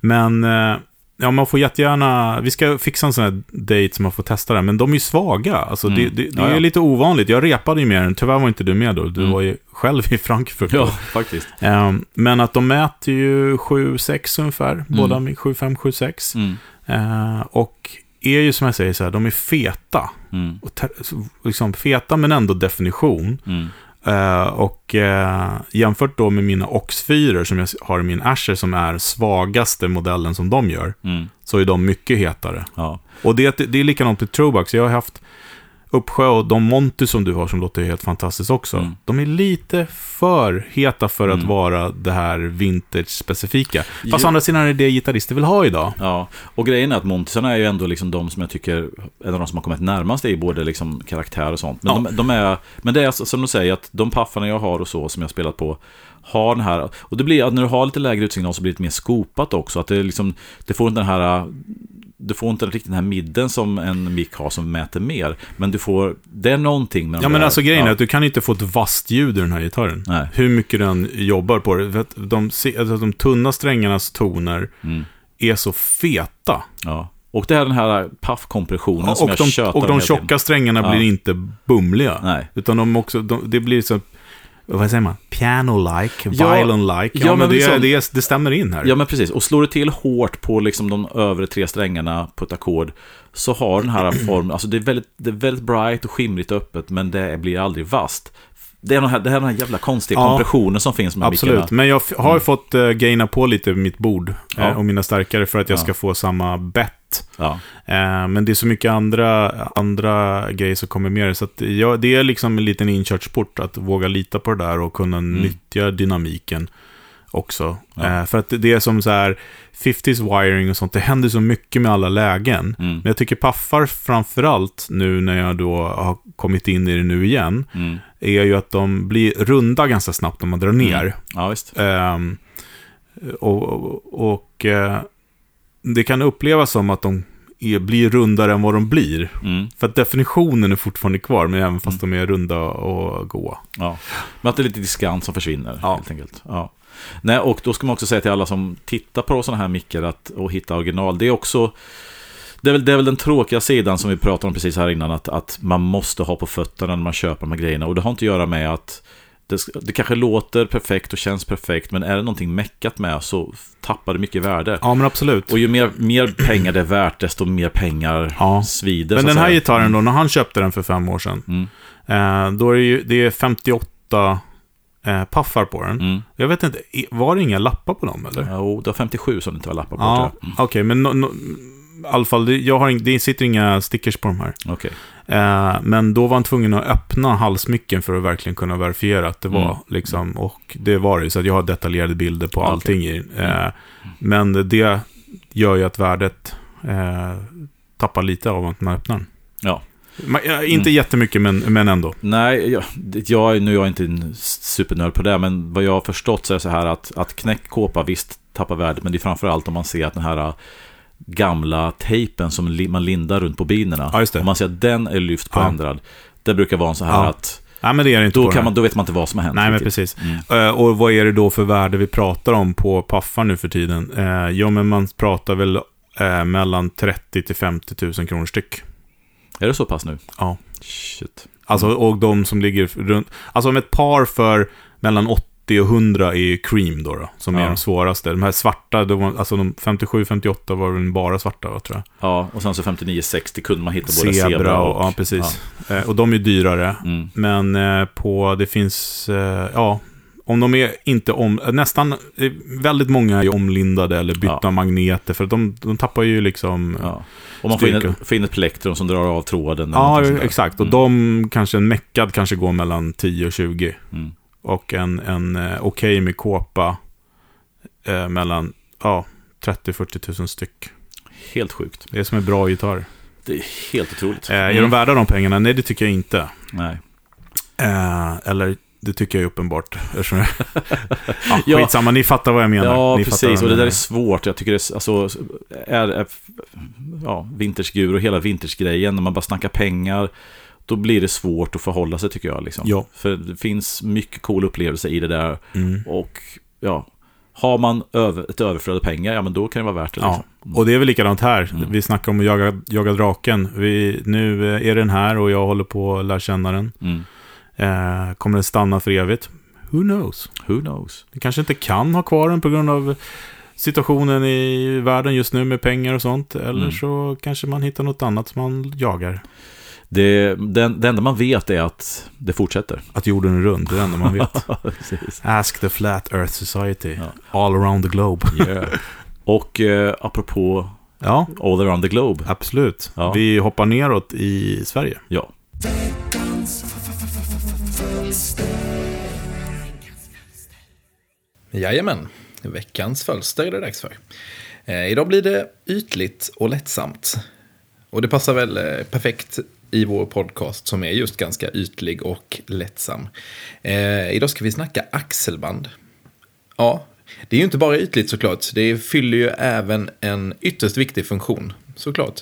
Men man får jättegärna... Vi ska fixa en sån här date som man får testa det. Men de är ju svaga. Alltså, det är lite ovanligt. Jag repade ju med den. Tyvärr var inte du med då. Du var ju själv i Frankfurt. Ja, faktiskt. Men att de mäter ju 7,6 ungefär. Båda 7,5, 7,6. Och är ju som jag säger så här, de är feta och liksom feta men ändå definition. Jämfört då med mina Ox4 som jag har i min Asher, som är svagaste modellen som de gör, så är de mycket hetare. Ja. Och det är likadant till Trobax. Jag har haft Uppsjö och de Monty som du har, som låter helt fantastiskt också. De är lite för heta för att vara det här vintage-specifika. Fast å andra sidan är det gitarrister vill ha idag. Ja, och grejen är att Montysarna är ju ändå liksom de som jag tycker är de som har kommit närmast i både liksom karaktär och sånt. Men, men det är som du säger, att de paffarna jag har och så som jag spelat på har den här, och det blir att när du har lite lägre utsignal så blir det mer skopat också, att det liksom, du får inte riktigt den här midden som en mic har som mäter mer, men du får, det är någonting med. Ja, men alltså grejen är att du kan inte få ett vasst ljud i den här gitarren. Nej. Hur mycket den jobbar på det, för att de tunna strängarnas toner är så feta. Ja. Och det är den här paffkompressionen som jag tjötar. Och de tjocka strängarna blir inte bumliga. Nej. Utan de också, det blir så, vad säger man? Piano-like, violin-like. Ja, men det stämmer in här. Ja, men precis. Och slår det till hårt på liksom de övre 3 strängarna på ett ackord, så har den här formen, alltså det är väldigt bright och skimrigt öppet, men det blir aldrig vasst. Det här är den här jävla konstiga kompressionen som finns med. Absolut, mickarna. Men jag har fått gaina på lite mitt bord och mina stärkare för att jag ska få samma bett. Ja. Men det är så mycket andra grejer som kommer med det, så att det är liksom en liten inkörsport att våga lita på det där och kunna nyttja dynamiken också. Ja. För att det är som så här 50s wiring och sånt, det händer så mycket med alla lägen. Men jag tycker paffar framförallt nu när jag då har kommit in i det nu igen är ju att de blir runda ganska snabbt om man drar ner. Ja, visst. Det kan upplevas som att de blir rundare än vad de blir. För att definitionen är fortfarande kvar, men även fast de är runda och gå. Ja. Men att det är lite diskant som försvinner helt enkelt. Ja. Nej, och då ska man också säga till alla som tittar på såna här mickar att och hitta original. Det är också det är väl den tråkiga sidan som vi pratade om precis här innan, att man måste ha på fötterna när man köper de här grejerna, och det har inte att göra med att det kanske låter perfekt och känns perfekt, men är det någonting mäckat med så tappar det mycket värde. Ja, men absolut. Och ju mer pengar det är värt, desto mer pengar svider. Men den här gitarren då, när han köpte den för 5 år sedan, då är det är 58 paffar på den. Jag vet inte, var det inga lappar på dem eller? Jo, det var 57 som det inte var lappar på. Ja, okej, men i alla fall, det sitter inga stickers på de här. Okej. Men då var han tvungen att öppna halsmycken för att verkligen kunna verifiera att det var liksom, och det var det, så att jag har detaljerade bilder på allting i men det gör ju att värdet tappar lite av att man öppnar den. Ja. Inte jättemycket, men ändå. Nej, jag är inte en supernörd på det, men vad jag har förstått så är det så här att knäckkåpa visst tappar värdet, men det är framförallt om man ser att den här gamla tejpen som man lindar runt på binerna, om man ser att den är lyft på ändrad, det brukar vara en så här att nej, men det är det inte, då vet man inte vad som har hänt. Nej, men precis. Och vad är det då för värde vi pratar om på paffar nu för tiden? Jo, men man pratar väl mellan 30 till 50 000 kronor styck. Är det så pass nu? Ja. Shit. Alltså, och de som ligger runt... Alltså, om ett par för mellan 80 och 100 är cream då som är de svåraste. De här svarta, alltså de 57-58 var väl bara svarta, tror jag. Ja, och sen så 59-60 kunde man hitta både zebra och... Ja, precis. Ja. Och de är dyrare. Mm. Men på... Det finns... Ja... Om de är inte om... Nästan... Väldigt många är omlindade eller bytta magneter. För de tappar ju liksom... Ja. Och man får in ett plektrum som drar av tråden. Ja, exakt. Och de kanske... En meckad kanske går mellan 10 och 20. Mm. Och en okej med kåpa mellan 30-40 000 styck. Helt sjukt. Det är som en bra gitarr. Det är helt otroligt. Är de värda de pengarna? Nej, det tycker jag inte. Nej. Eller... Det tycker jag är uppenbart. Skitsamma, ni fattar vad jag menar. Ja, ni precis, och det där är svårt. Jag tycker det är vintersgur och hela vintersgrejen. När man bara snackar pengar, då blir det svårt att förhålla sig, tycker jag liksom. Ja. För det finns mycket cool upplevelser i det där. Mm. Och har man ett överflöde pengar, men då kan det vara värt det. Liksom. Ja. Och det är väl likadant här. Mm. Vi snackar om att jaga draken. Nu är den här och jag håller på att lära känna den. Mm. Kommer den stanna för evigt? Who knows? Den kanske inte kan ha kvar den på grund av situationen i världen just nu med pengar och sånt. Eller så kanske man hittar något annat som man jagar. Det enda man vet är att det fortsätter. Att jorden är rund, det enda man vet. Ask the Flat Earth Society. Ja. All around the globe. Yeah. Och apropå all around the globe. Absolut. Ja. Vi hoppar neråt i Sverige. Ja. Jajamän, veckans fölster är det dags för. Idag blir det ytligt och lättsamt. Och det passar väl perfekt i vår podcast som är just ganska ytlig och lättsam. Idag ska vi snacka axelband. Ja, det är ju inte bara ytligt såklart. Det fyller ju även en ytterst viktig funktion, såklart.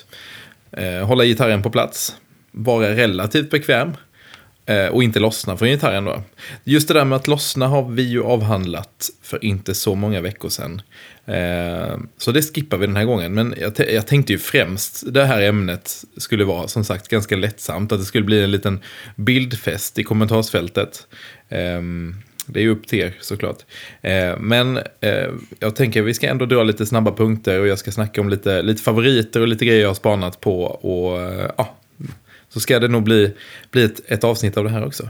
Hålla gitarren på plats, vara relativt bekväm. Och inte lossna från gitarren då. Just det där med att lossna har vi ju avhandlat för inte så många veckor sedan. Så det skippar vi den här gången. Men jag tänkte ju främst det här ämnet skulle vara som sagt ganska lättsamt. Att det skulle bli en liten bildfest i kommentarsfältet. Det är ju upp till er såklart. Men jag tänker vi ska ändå dra lite snabba punkter. Och jag ska snacka om lite favoriter och lite grejer jag har spanat på. Och så ska det nog bli ett avsnitt av det här också.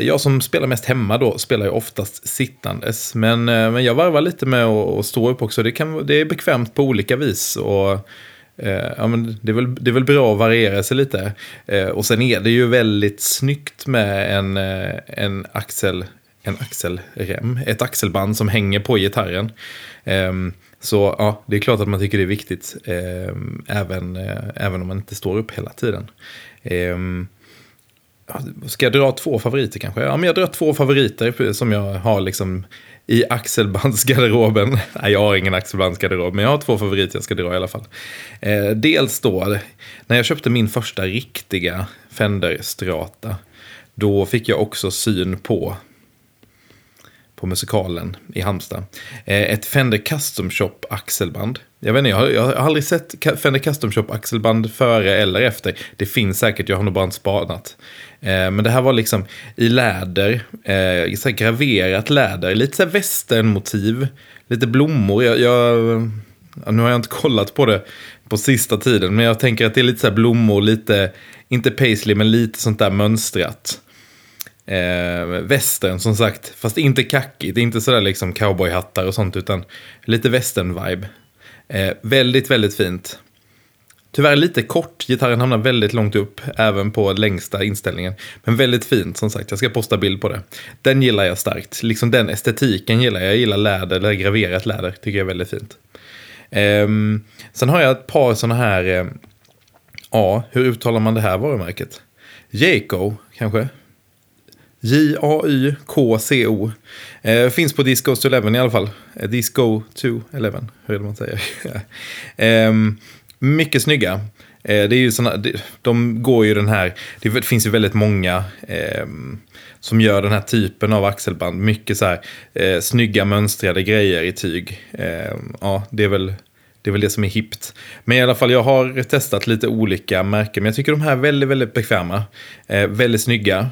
Jag som spelar mest hemma då spelar ju oftast sittandes. Men jag varvar lite med att stå upp också. Det är bekvämt på olika vis. Och, men det är väl bra att variera sig lite. Och sen är det ju väldigt snyggt med en axelrem. Ett axelband som hänger på gitarren. Så ja, det är klart att man tycker det är viktigt även om man inte står upp hela tiden. Ska jag dra två favoriter kanske? Ja, men jag drar två favoriter som jag har liksom i axelbandsgarderoben. Nej, jag har ingen axelbandsgarderob, men jag har två favoriter jag ska dra i alla fall. Dels då, när jag köpte min första riktiga Fender Strata, då fick jag också syn på musikalen i Halmstad. Ett Fender Custom Shop axelband. Jag vet inte, jag har aldrig sett Fender Custom Shop axelband före eller efter. Det finns säkert, jag har nog bara inte spanat. Men det här var liksom i läder, så här graverat läder, lite så här västernmotiv, lite blommor. Nu har jag inte kollat på det på sista tiden, men jag tänker att det är lite så här blommor, lite inte paisley men lite sånt där mönstrat. Västern som sagt, fast inte kackigt, inte sådär liksom cowboyhattar och sånt, utan lite västern-vibe. Väldigt, väldigt fint. Tyvärr lite kort, gitarren hamnar väldigt långt upp även på längsta inställningen, men väldigt fint som sagt, jag ska posta bild på det. Den gillar jag starkt, liksom den estetiken gillar jag. Jag gillar läder, eller graverat läder, tycker jag är väldigt fint. Sen har jag ett par såna här Ja, hur uttalar man det här varumärket? JAYKCO kanske? JAYKCO. Finns på Disco 2-11 i alla fall. Disco 2-11, hur man säger. Mycket snygga. Det är ju såna, de går ju den här... Det finns ju väldigt många som gör den här typen av axelband. Mycket så här snygga mönstrade grejer i tyg. Ja, det är väl det som är hippt. Men i alla fall, jag har testat lite olika märken. Men jag tycker de här är väldigt, väldigt bekväma. Väldigt snygga.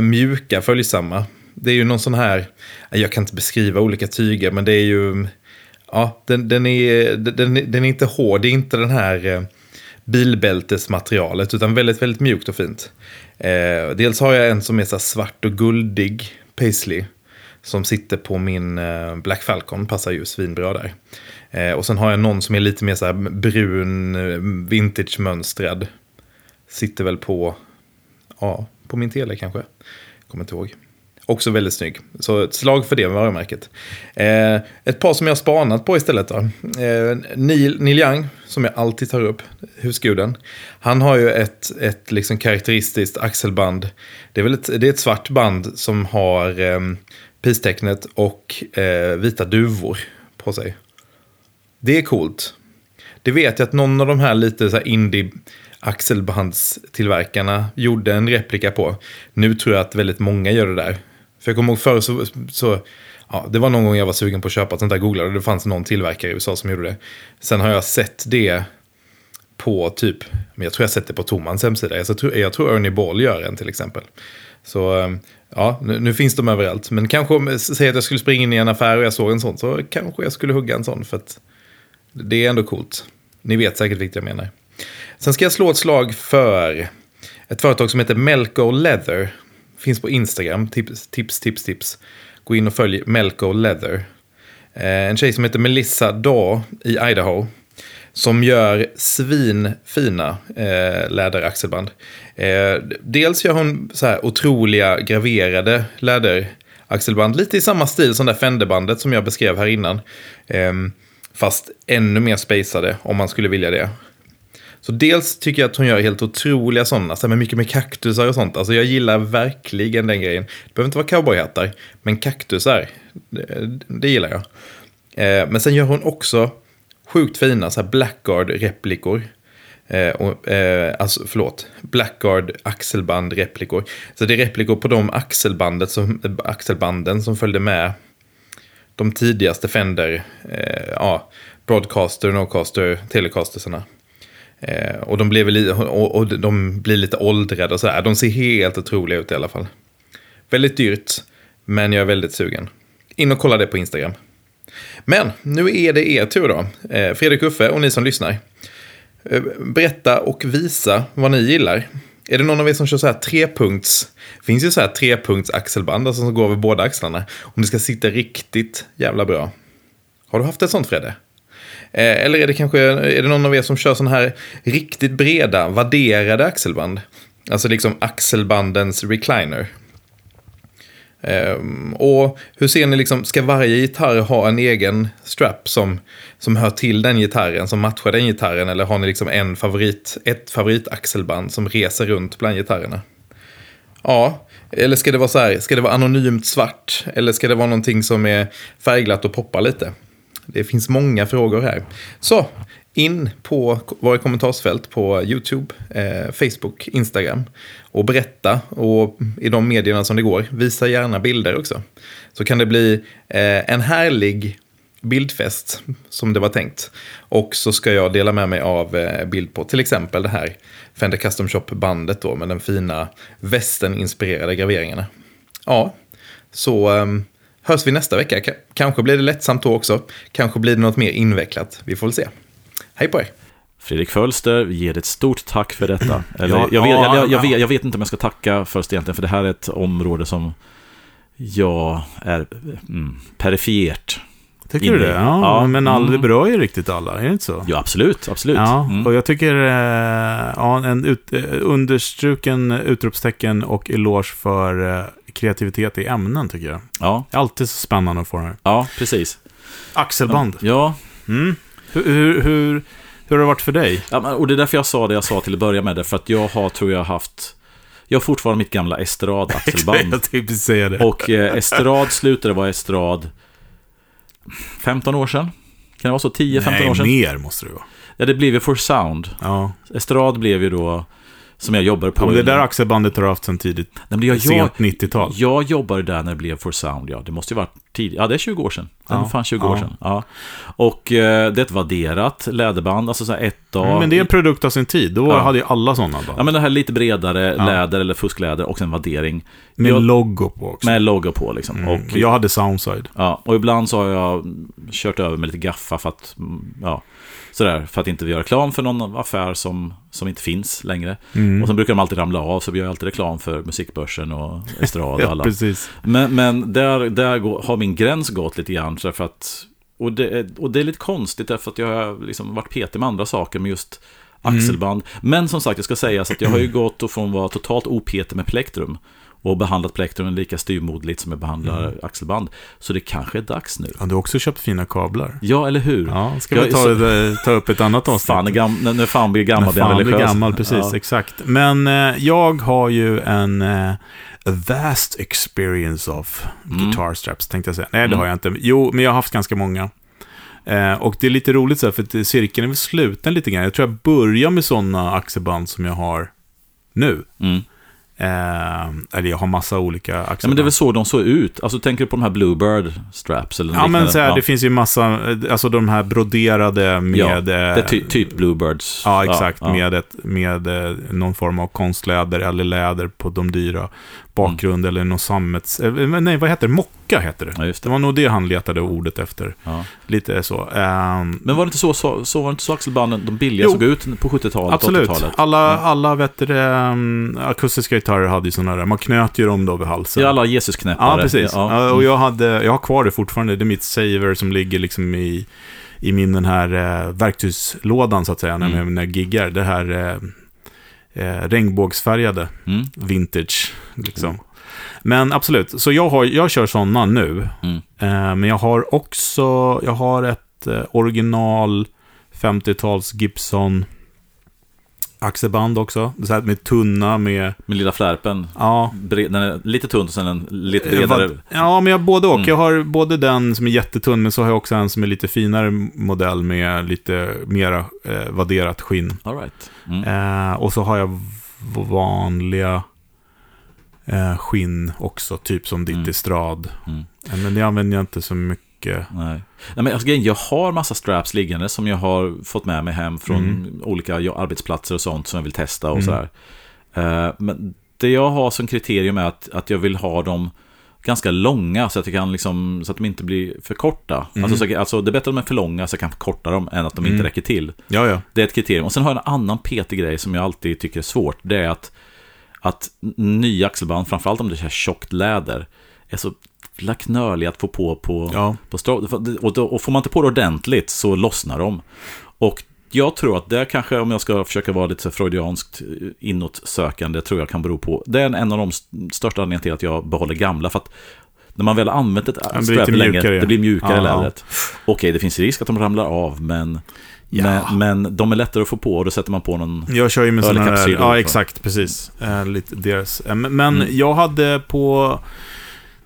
Mjuka, följsamma. Det är ju någon sån här... Jag kan inte beskriva olika tyger, men det är ju... Ja, den är inte hård. Det är inte den här bilbältesmaterialet, utan väldigt, väldigt mjukt och fint. Dels har jag en som är så svart och guldig paisley som sitter på min Black Falcon. Passar ju svinbra där. Och sen har jag någon som är lite mer så här brun, vintage-mönstrad. Sitter väl på... Ja, på min tele kanske. Kommer inte ihåg. Också väldigt snygg. Så ett slag för det varumärket. Ett par som jag har spanat på istället då. Neil Young, som jag alltid tar upp. Husguden. Han har ju ett liksom karaktäristiskt axelband. Det är ett svart band som har pistecknet och vita duvor på sig. Det är coolt. Det vet jag att någon av de här lite så här indie... axelbandstillverkarna gjorde en replika på. Nu tror jag att väldigt många gör det där. För jag kommer ihåg förr så det var någon gång jag var sugen på att köpa sånt där, googlade och det fanns någon tillverkare i USA som gjorde det. Sen har jag sett det på typ, men jag tror jag sett det på Tomans hemsida. Jag tror Ernie Ball gör en till exempel. Så ja, nu finns de överallt. Men kanske säga att jag skulle springa in i en affär och jag såg en sån, så kanske jag skulle hugga en sån, för att det är ändå coolt. Ni vet säkert vilket jag menar. Sen ska jag slå ett slag för ett företag som heter Melco Leather. Finns på Instagram. Tips. Gå in och följ Melco Leather. En tjej som heter Melissa Daw i Idaho. Som gör svinfina läderaxelband. Dels gör hon så här otroliga graverade läderaxelband. Lite i samma stil som det Fenderbandet som jag beskrev här innan. Fast ännu mer spacade om man skulle vilja det. Så dels tycker jag att hon gör helt otroliga sådana, så med mycket med kaktusar och sånt. Alltså jag gillar verkligen den grejen. Det behöver inte vara cowboyhattar, men kaktusar, det gillar jag. Men sen gör hon också sjukt fina så här Blackguard-replikor. Blackguard-axelband-replikor. Så det är replikor på de axelbanden som följde med de tidigaste Fender, Broadcaster, Nocaster, Telecasterserna. Och de blev lite åldrade och så här. De ser helt otroliga ut i alla fall. Väldigt dyrt, men jag är väldigt sugen. In och kolla det på Instagram. Men nu är det tur då. Fredrik Uffe och ni som lyssnar. Berätta och visa vad ni gillar. Är det någon av er som kör så här finns ju så här 3-punkts axelband, alltså som går över båda axlarna, om det ska sitta riktigt jävla bra. Har du haft ett sånt, Fredde? Eller är det någon av er som kör sån här riktigt breda, vadderade axelband? Alltså liksom axelbandens recliner. Och hur ser ni liksom, ska varje gitarr ha en egen strap som hör till den gitarren, som matchar den gitarren? Eller har ni liksom ett favoritaxelband som reser runt bland gitarrerna? Ja, eller ska det vara så här, ska det vara anonymt svart? Eller ska det vara någonting som är färgglatt och poppar lite? Det finns många frågor här. Så, in på våra kommentarsfält på YouTube, Facebook, Instagram. Och berätta, och i de medierna som det går, visa gärna bilder också. Så kan det bli en härlig bildfest som det var tänkt. Och så ska jag dela med mig av bild på till exempel det här Fender Custom Shop-bandet då, med den fina västern-inspirerade graveringarna. Ja, så... Hörs vi nästa vecka. Kanske blir det lättsamt då också. Kanske blir det något mer invecklat. Vi får väl se. Hej på er. Fredrik Fölster, ger ett stort tack för detta. Jag vet inte om jag ska tacka först egentligen, för det här är ett område som jag är perifert. Tycker du det? Ja, men aldrig berör ju riktigt alla, är det inte så? Ja, absolut. Ja, och jag tycker understruken utropstecken och eloge för kreativitet i ämnen, tycker jag. Ja. Det är alltid så spännande att få det här. Ja, precis. Axelband. Ja. Mm. Hur Hur har det varit för dig? Ja, men, och det är därför jag sa det jag sa till att börja med det, för att jag har, tror jag, haft... Jag har fortfarande mitt gamla Estrad axelband. Jag tänkte säga det. Och Estrad slutade vara Estrad 15 år sedan. Kan det vara så? 10-15 år sedan? Nej, mer måste det vara. Ja, det blev ju For Sound. Ja. Estrad blev ju då som jag jobbar på. Ja, men det där axelbandet har du haft sedan tidigt. Nej, men sent 90-tal. Jag jobbade där när det blev For Sound, ja. Det måste ju varit tidigt. Ja, det är 20 år sedan. Det är fan 20 år sedan. Ja. Och det är ett vadderat läderband, alltså så här ett av... Men det är en produkt av sin tid. Då hade ju alla sådana band. Ja, men det här lite bredare läder eller fuskläder och en vaddering. Med logo på också. Med logo på liksom. Och jag hade Soundside. Ja, och ibland så har jag kört över med lite gaffa för att... Ja. Sådär, för att inte göra reklam för någon affär som inte finns längre. Och så brukar de alltid ramla av, så vi gör alltid reklam för musikbörsen och Estrad och alla. Precis. Men där har min gräns gått lite grann, för att, och det är lite konstigt därför att jag har liksom varit petig med andra saker, med just axelband. Men som sagt, jag ska säga så att jag har ju gått och från vara totalt opetig med plektrum och behandlat plektrumen lika styrmodligt som jag behandlar axelband. Så det kanske är dags nu. Ja, du har också köpt fina kablar. Ja, eller hur? Ja, ska vi ta upp ett annat avsnitt? När fan blir gammal, det är religiös. Blir gammal, precis, exakt. Men jag har ju en vast experience of guitar straps, tänkte jag säga. Nej, det har jag inte. Jo, men jag har haft ganska många. Och det är lite roligt så här, för att cirkeln är väl sluten lite grann. Jag tror jag börjar med sådana axelband som jag har nu. Eller jag har massa olika axelband. Ja, men det är väl så de såg ut. Alltså tänker du på de här Bluebird straps eller liknande? Men så här, det finns ju massa, alltså de här broderade med det typ Bluebirds. Ja, exakt, med någon form av konstläder eller läder på de dyra bakgrund eller någon sammets. Nej, vad heter det? Mocka heter det. Ja, just det. Det var nog det han letade ordet efter. Ja. Lite så. Men var det inte så var det inte så axelbanden de billiga såg ut på 70-talet, absolut. 80-talet? Alla vet det, akustiska gitarrer hade ju såna där. Man knöt ju dem då vid halsen. Ja, alla Jesusknäppare. Ja, precis. Ja. Och jag har kvar det fortfarande. Det är mitt saver som ligger liksom i min den här verktygslådan så att säga, när jag giggar. Det här regnbågsfärgade vintage liksom. Men absolut, så jag kör sådana nu. Men jag har också ett original 50-tals Gibson axelband också, så här med tunna med lilla flärpen. Ja, den är lite tunn och sen en lite bredare. Ja, men jag både och. Jag har både den som är jättetunn, men så har jag också en som är lite finare modell med lite mera vadderat skinn. All right. Och så har jag vanliga skinn också, typ som ditt Estrad. Men det använder jag inte så mycket. Nej, men jag har massa straps liggande som jag har fått med mig hem från olika arbetsplatser och sånt som jag vill testa och sådär. Men det jag har som kriterium är att jag vill ha dem ganska långa så att jag kan liksom, så att de inte blir för korta. Alltså det är bättre att de är för långa så jag kan korta dem än att de inte räcker till. Ja. Det är ett kriterium. Och sen har jag en annan petig grej som jag alltid tycker är svårt. Det är att nya axelband, framförallt om det är tjockt läder, är så knölig att få på och får man inte på det ordentligt så lossnar de. Och jag tror att det kanske, om jag ska försöka vara lite så freudianskt inåtsökande, tror jag kan bero på. Det är en av de största anledningarna till att jag behåller gamla, för att när man väl har använt ett strap länge, det blir mjukare i lädret. Okej, det finns risk att de ramlar av, men de är lättare att få på, och då sätter man på någon. Jag kör ju med sådana här, exakt, precis. Lite deras. Men jag hade på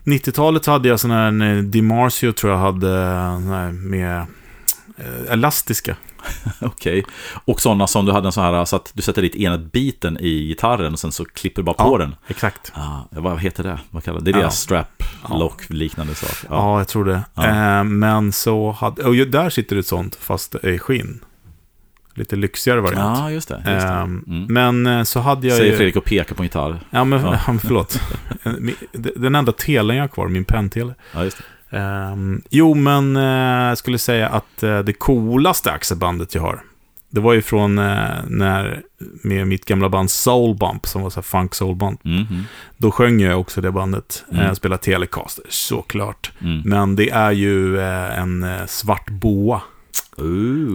90-talet så hade jag sån här De Marzio, tror jag hade med elastiska. Okej. Och sådana som du hade en sån här, så att du sätter dit ena biten i gitarren och sen så klipper du bara på den. Exakt. Vad heter det? Vad kallar det? Det är strap lock liknande sak. Ja, jag tror det. Men så hade, och där sitter det ett sånt fast i skinn. Lite lyxigare variant. Ja, just det. Men så hade jag, säger ju... Fredrik och pekar på en gitarr. Ja, men förlåt. Den enda telen jag har kvar, min pentele. Ja, just det. Men jag skulle säga att det coolaste axelbandet jag har, det var ju från med mitt gamla band Soul Bump, som var så här funk soul band. Då sjöng jag också det bandet. Jag spelade Telecaster, såklart. Men det är ju en svart boa.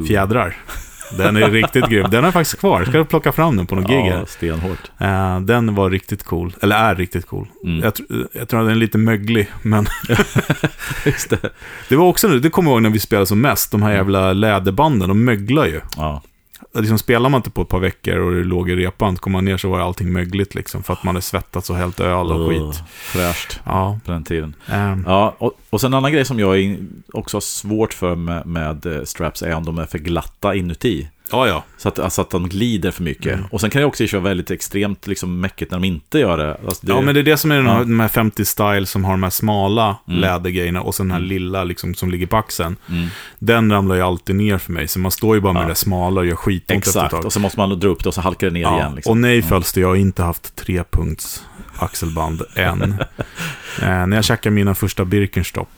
Fjädrar. Den är riktigt grym. Den är faktiskt kvar. Ska du plocka fram den på någon gig här? Stenhårt. Den var riktigt cool. Eller är riktigt cool. Jag tror att den är lite möglig, men just det. Det var också nu. Det kommer jag ihåg när vi spelade som mest. De här jävla läderbanden, de möglar ju. liksom, spelar man inte på ett par veckor och det låg i repan, kom man ner så var allting mögligt liksom, för att man är svettat så helt öl och skit. Fräscht på den tiden. Ja, och sen en annan grej som jag också har svårt för med straps är om de är för glatta inuti. Ja. Så att, alltså att de glider för mycket. Och sen kan jag också köra väldigt extremt liksom mäckigt när de inte gör det. Alltså det. Ja, men det är det som är de här 50 style som har de här smala lädergrejerna och sen den här lilla liksom, som ligger på axeln. Den ramlar ju alltid ner för mig. Så man står ju bara med det smala och gör skitont. Exakt, och så måste man dra upp det och så halkar det ner igen liksom. Och nej, följs det, jag har inte haft 3-punkts axelband än. När jag checkar mina första Birkenstock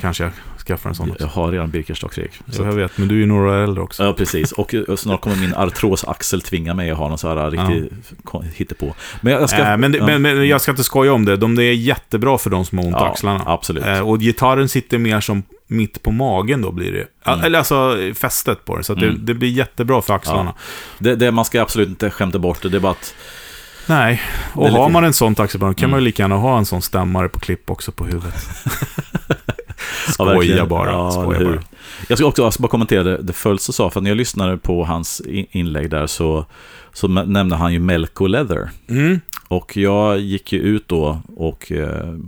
kanske jag skaffar en sån också. Jag har redan Birkenstock-reg. Jag vet, men du är ju några äldre också. Ja, precis. Och snart kommer min artrosaxel tvinga mig att ha någon så här riktigt hittepå. Men jag ska men jag ska inte skoja om det. Det är jättebra för de som har ont axlarna. Absolut. Och gitarren sitter mer som mitt på magen då blir det. Eller alltså fästet på den. Så att det blir jättebra för axlarna. Det man ska absolut inte skämta bort. Det är bara att nej, och har man en sån axelband kan man ju lika gärna ha en sån stämmare på klipp också på huvudet. Skoja bara. Jag ska också bara kommentera det Fölts och sa, för när jag lyssnade på hans inlägg där så nämnde han ju Melco Leather. Och jag gick ju ut då och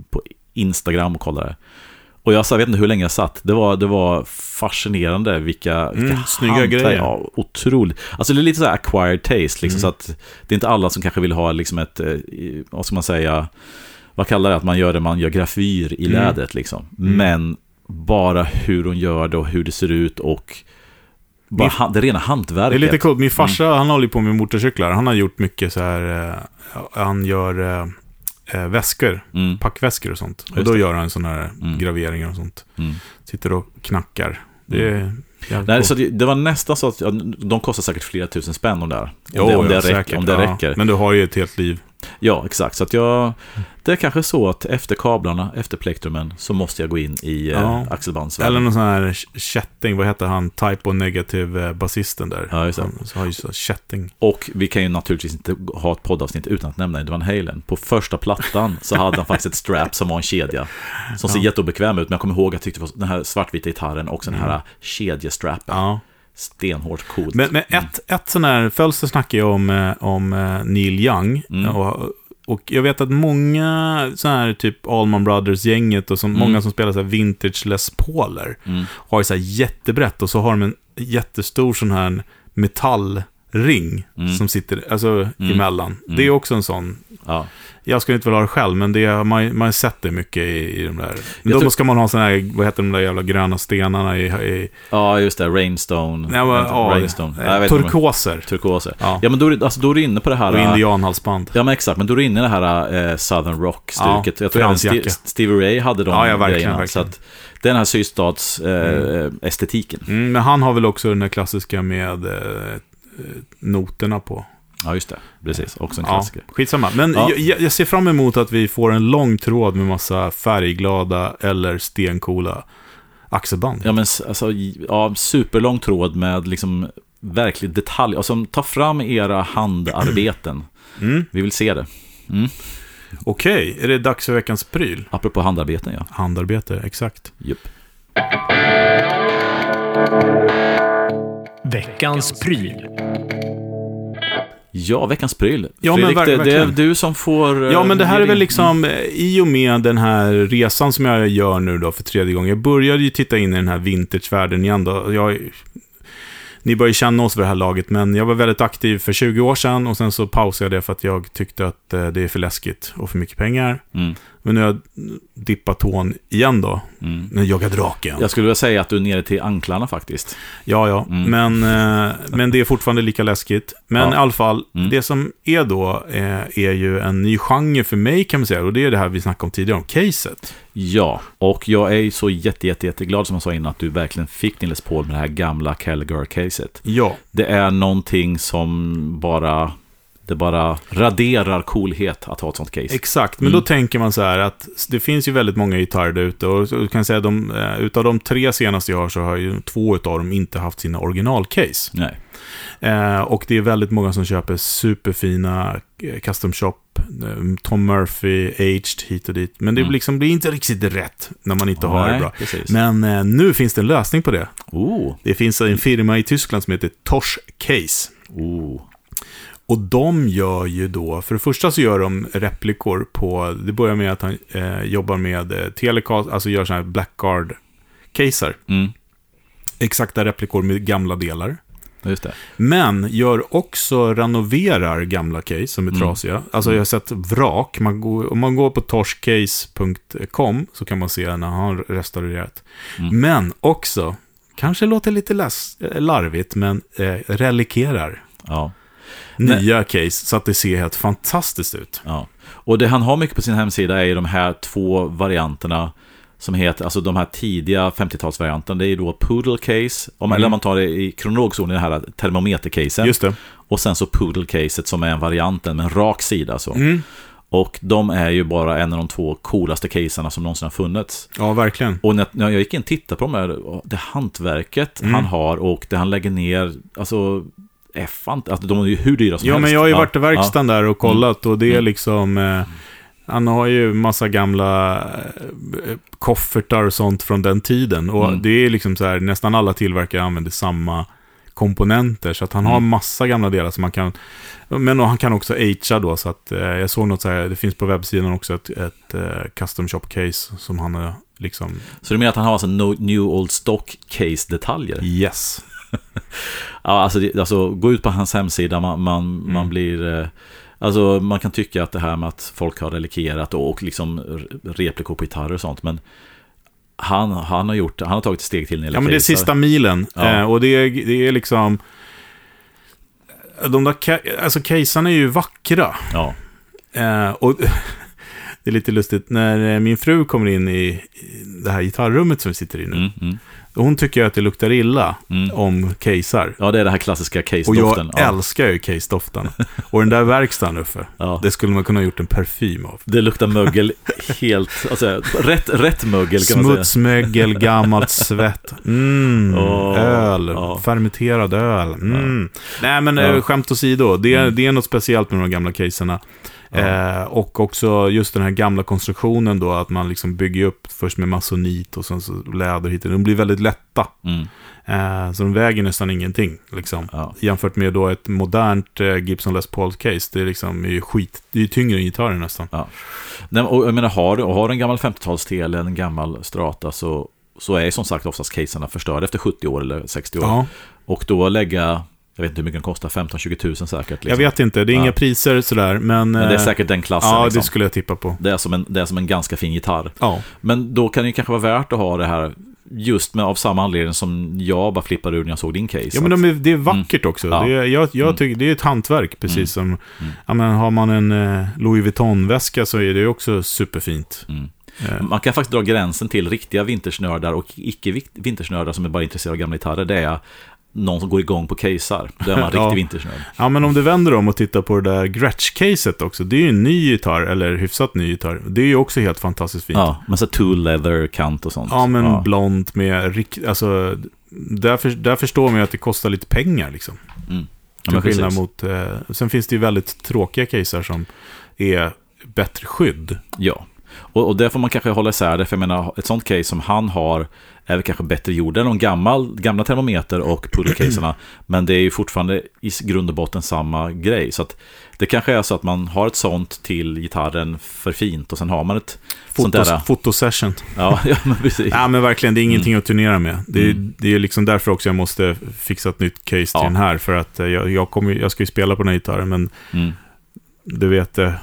på Instagram och kollade. Och jag vet inte hur länge jag satt. Det var fascinerande vilka snygga grejer. Ja, otroligt. Alltså det är lite så här acquired taste liksom, så att det är inte alla som kanske vill ha liksom ett, vad ska man säga, vad kallar det, att man gör grafyr i lädret liksom. Men bara hur hon gör det och hur det ser ut och bara det rena hantverket. Det är lite coolt. Min farsa, han håller på med motorcyklar. Han har gjort mycket så här, han gör väskor, packväskor och sånt. Och då gör han såna här graveringar och sånt. Sitter och knackar. Det är nej, så det var nästan så att de kostar säkert flera tusen spänn om där. Om det räcker. Men du har ju ett helt liv. Ja, exakt. Så att det är kanske så att efter kablarna, efter plektrumen, så måste jag gå in i axelbandsvärlden. Eller någon sån här kätting, vad heter han? Type och negativ basisten där. Ja, just det. Kätting. Och vi kan ju naturligtvis inte ha ett poddavsnitt utan att nämna Evan Hejen. På första plattan så hade han faktiskt ett strap som var en kedja. Som ser jätteobekväm ut, men jag kommer ihåg att jag tyckte den här svartvita gitarren och den här kedjestrappen. Ja. Stenhårt coolt. Men ett sån här följelse snackar jag om Neil Young och jag vet att många så här typ Allman Brothers gänget och som många som spelar så här vintage Les Pauler har ju så här jättebrett och så har de en jättestor sån här metallring som sitter alltså emellan. Det är också en sån. Ja. Jag skulle inte vilja ha det själv, men man sett det mycket i de där. Men då ska man ha såna här, vad heter de där jävla gröna stenarna i ja, just det, rainstone. Nej, men, rainstone. Turkoser. Ja, men då är du inne på det här indianhalsband. Ja, men exakt, men då är du inne i det här Southern Rock stuket. Jag tror att Stevie Ray hade de grejerna, så att den här sydstats estetiken. Men han har väl också den här klassiska med noterna på. Ja, just det, precis, också en klassiker. Skitsamma, men jag ser fram emot att vi får en lång tråd med massa färgglada eller stencoola axelband. Ja, men alltså, superlång tråd med liksom verklig detalj, alltså, ta fram era handarbeten. Vi vill se det. Okej, är det dags för veckans pryl? Apropå handarbeten, handarbete, exakt. Veckans pryl. Ja, veckans pryl. Ja, Fredrik, men det är du som får. Ja, men det här är väl liksom i och med den här resan som jag gör nu då för tredje gången. Jag började ju titta in i den här vintagevärlden igen då. Ni börjar känna oss för det här laget, men jag var väldigt aktiv för 20 år sedan och sen så pausade jag det för att jag tyckte att det är för läskigt och för mycket pengar. Men nu har jag dippat tån igen då. När jag är draken. Jag skulle vilja säga att du är nere till anklarna faktiskt. Ja. Men det är fortfarande lika läskigt. Men i alla fall, det som är då är ju en ny genre för mig kan man säga. Och det är det här vi snackade om tidigare, om caset. Ja, och jag är så jätteglad som jag sa innan att du verkligen fick din Les Paul med det här gamla Calgar-caset. Ja. Det är någonting som bara... Det bara raderar coolhet att ha ett sånt case. Exakt, men då tänker man så här att det finns ju väldigt många gitarrer där ute och jag kan säga att utav de tre senaste jag har så har ju 2 utav dem inte haft sina originalcase. Nej. Och det är väldigt många som köper superfina Custom Shop Tom Murphy, Aged hit och dit. Men det liksom blir inte riktigt rätt när man inte har det bra. Precis. Men nu finns det en lösning på det. Oh. Det finns en firma i Tyskland som heter Tosh Case. Oh. Och de gör ju då, för det första så gör de replikor på, det börjar med att han jobbar med Telecast, alltså gör sådana här Blackguard-caser. Mm. Exakta replikor med gamla delar. Just det. Men gör också, renoverar gamla case som är trasiga. Alltså jag har sett vrak, om man går på toshcase.com så kan man se när han har restaurerat. Men också, kanske låter lite larvigt, men relikerar. Ja. Nya case, så att det ser helt fantastiskt ut. Ja. Och det han har mycket på sin hemsida är ju de här två varianterna som heter, alltså de här tidiga 50-talsvarianten. Det är då Poodle Case, eller man tar det i kronologzonen, den här termometercasen. Just det. Och sen så Poodle Caset som är en varianten med en rak sida så. Mm. Och de är ju bara en av de två coolaste caserna som någonsin har funnits. Ja, verkligen. Och när jag gick in och tittade på de här, det hantverket han har och det han lägger ner, alltså alltså de är ju hur dyra som helst. Ja, men jag har ju varit i verkstaden där och kollat och det är liksom han har ju massa gamla koffertar och sånt från den tiden och det är liksom så här, nästan alla tillverkare använder samma komponenter så att han har massa gamla delar som man kan, men han kan också agea då så att jag såg något så här, det finns på webbsidan också ett custom shop case som han är liksom. Så du menar att han har alltså new old stock case detaljer? Yes. Ja, alltså gå ut på hans hemsida, man blir, alltså man kan tycka att det här med att folk har relikerat och liksom replikor på gitarrer och sånt, men han har tagit ett steg till. Ja, men det är sista milen, och det är liksom de där alltså caserna är ju vackra. Ja. Och det är lite lustigt när min fru kommer in i det här gitarrummet som vi sitter i nu. Hon tycker att det luktar illa om casear. Ja, det är det här klassiska case-doften. Och jag älskar ju case-doften. Och den där verkstaden, Uffe, det skulle man kunna ha gjort en parfym av. Det luktar mögel helt, alltså rätt mögel kan man säga. Smutsmögel, gammalt svett. Öl, fermenterad öl. Nej, men skämt åsido, det är något speciellt med de gamla caserna. Och också just den här gamla konstruktionen då, att man liksom bygger upp först med masonit och sen så läder hit. De blir väldigt lätta, så de väger nästan ingenting liksom. Jämfört med då ett modernt Gibson Les Paul case, det är liksom det är tyngre än gitarren nästan. Nej, och jag menar, har en gammal 50-talstel eller en gammal Strata så är som sagt oftast caserna förstörda efter 70 år eller 60 år. Och då lägga, jag vet inte hur mycket den kostar, 15-20 000 säkert. Liksom. Jag vet inte, det är inga priser sådär. Men det är säkert den klassen. Ja, liksom. Det skulle jag tippa på. Det är som en ganska fin gitarr. Ja. Men då kan det kanske vara värt att ha det här, just av samma anledning som jag bara flippade ur när jag såg din case. Ja, men det är vackert också. Ja. Jag tycker det är ett hantverk, precis som... Ja, men har man en Louis Vuitton-väska så är det också superfint. Man kan faktiskt dra gränsen till riktiga vintersnördar och icke-vintersnördar som är bara intresserade av gamla gitarrer. Det är någon som går igång på casear. Det är man riktigt vintersnöd. Ja, men om du vänder om och tittar på det där Gretsch-caset också. Det är ju en ny gitarr, eller hyfsat ny gitarr. Det är ju också helt fantastiskt fint. Ja, men så tool leather kant och sånt. Ja, men blont med alltså där förstår man att det kostar lite pengar liksom. Ja, skillnad mot sen finns det ju väldigt tråkiga casear som är bättre skydd. Ja. Och där får man kanske hålla isär det, för jag menar, ett sånt case som han har är väl kanske bättre gjord än de gamla termometer och puddlecaserna, men det är ju fortfarande i grund och botten samma grej, så att det kanske är så att man har ett sånt till gitarren för fint och sen har man ett fotosession. Ja, men precis. Ja, men verkligen, det är ingenting att turnera med. Det är liksom därför också jag måste fixa ett nytt case till den här, för att jag ska ju spela på den här gitarren, men du vet det,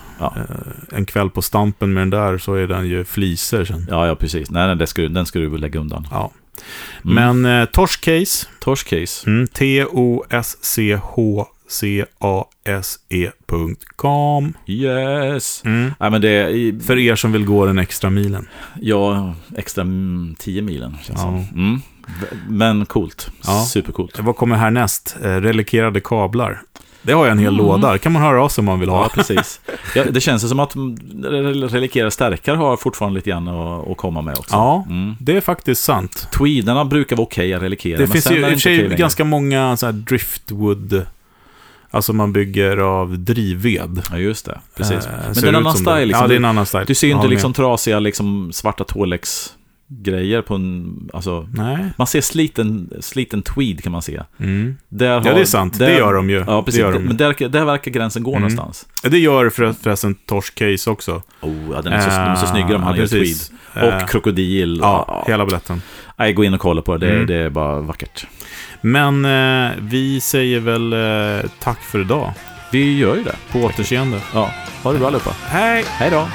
en kväll på Stampen med den där, så är den ju fliser sen. Ja, precis. Nej, den ska du väl lägga undan. Ja. Men Tosh Case. TOSCHCASE.com. Yes. Nej, men det är för er som vill gå den extra milen. Ja, extra 10 milen känns det. Men coolt. Ja. Supercoolt. Vad kommer härnäst? Relikerade kablar. Det har jag en hel låda. Kan man höra av sig om man vill ha. Ja, precis. Ja, det känns som att relikera stärkare har fortfarande lite grann att komma med också. Ja, det är faktiskt sant. Tweederna brukar vara okej att relikera. Det finns ju i och för sig ganska många så här driftwood Alltså man bygger av drivved. Ja, just det. Precis. Men det är en annan style. Liksom. Ja, det är en annan style. Du ser ju inte liksom trasiga liksom, svarta Tolex grejer på en, alltså, nej. Man ser sliten tweed kan man se. Mm. Där har, ja, det är sant. Där, det gör de ju. Ja, precis. Det gör de ju. Men där verkar gränsen gå någonstans. Ja, det gör förresten Tosh Case också. Oh, ja, den är så, de är så snygga de här, ja, tweed. Och krokodil. Ja, hela blätten. Nej, gå in och kolla på det. Det är bara vackert. Men vi säger väl tack för idag. Vi gör ju det. På återseende. Ja, ha det bra allihopa. Hej! Hej då!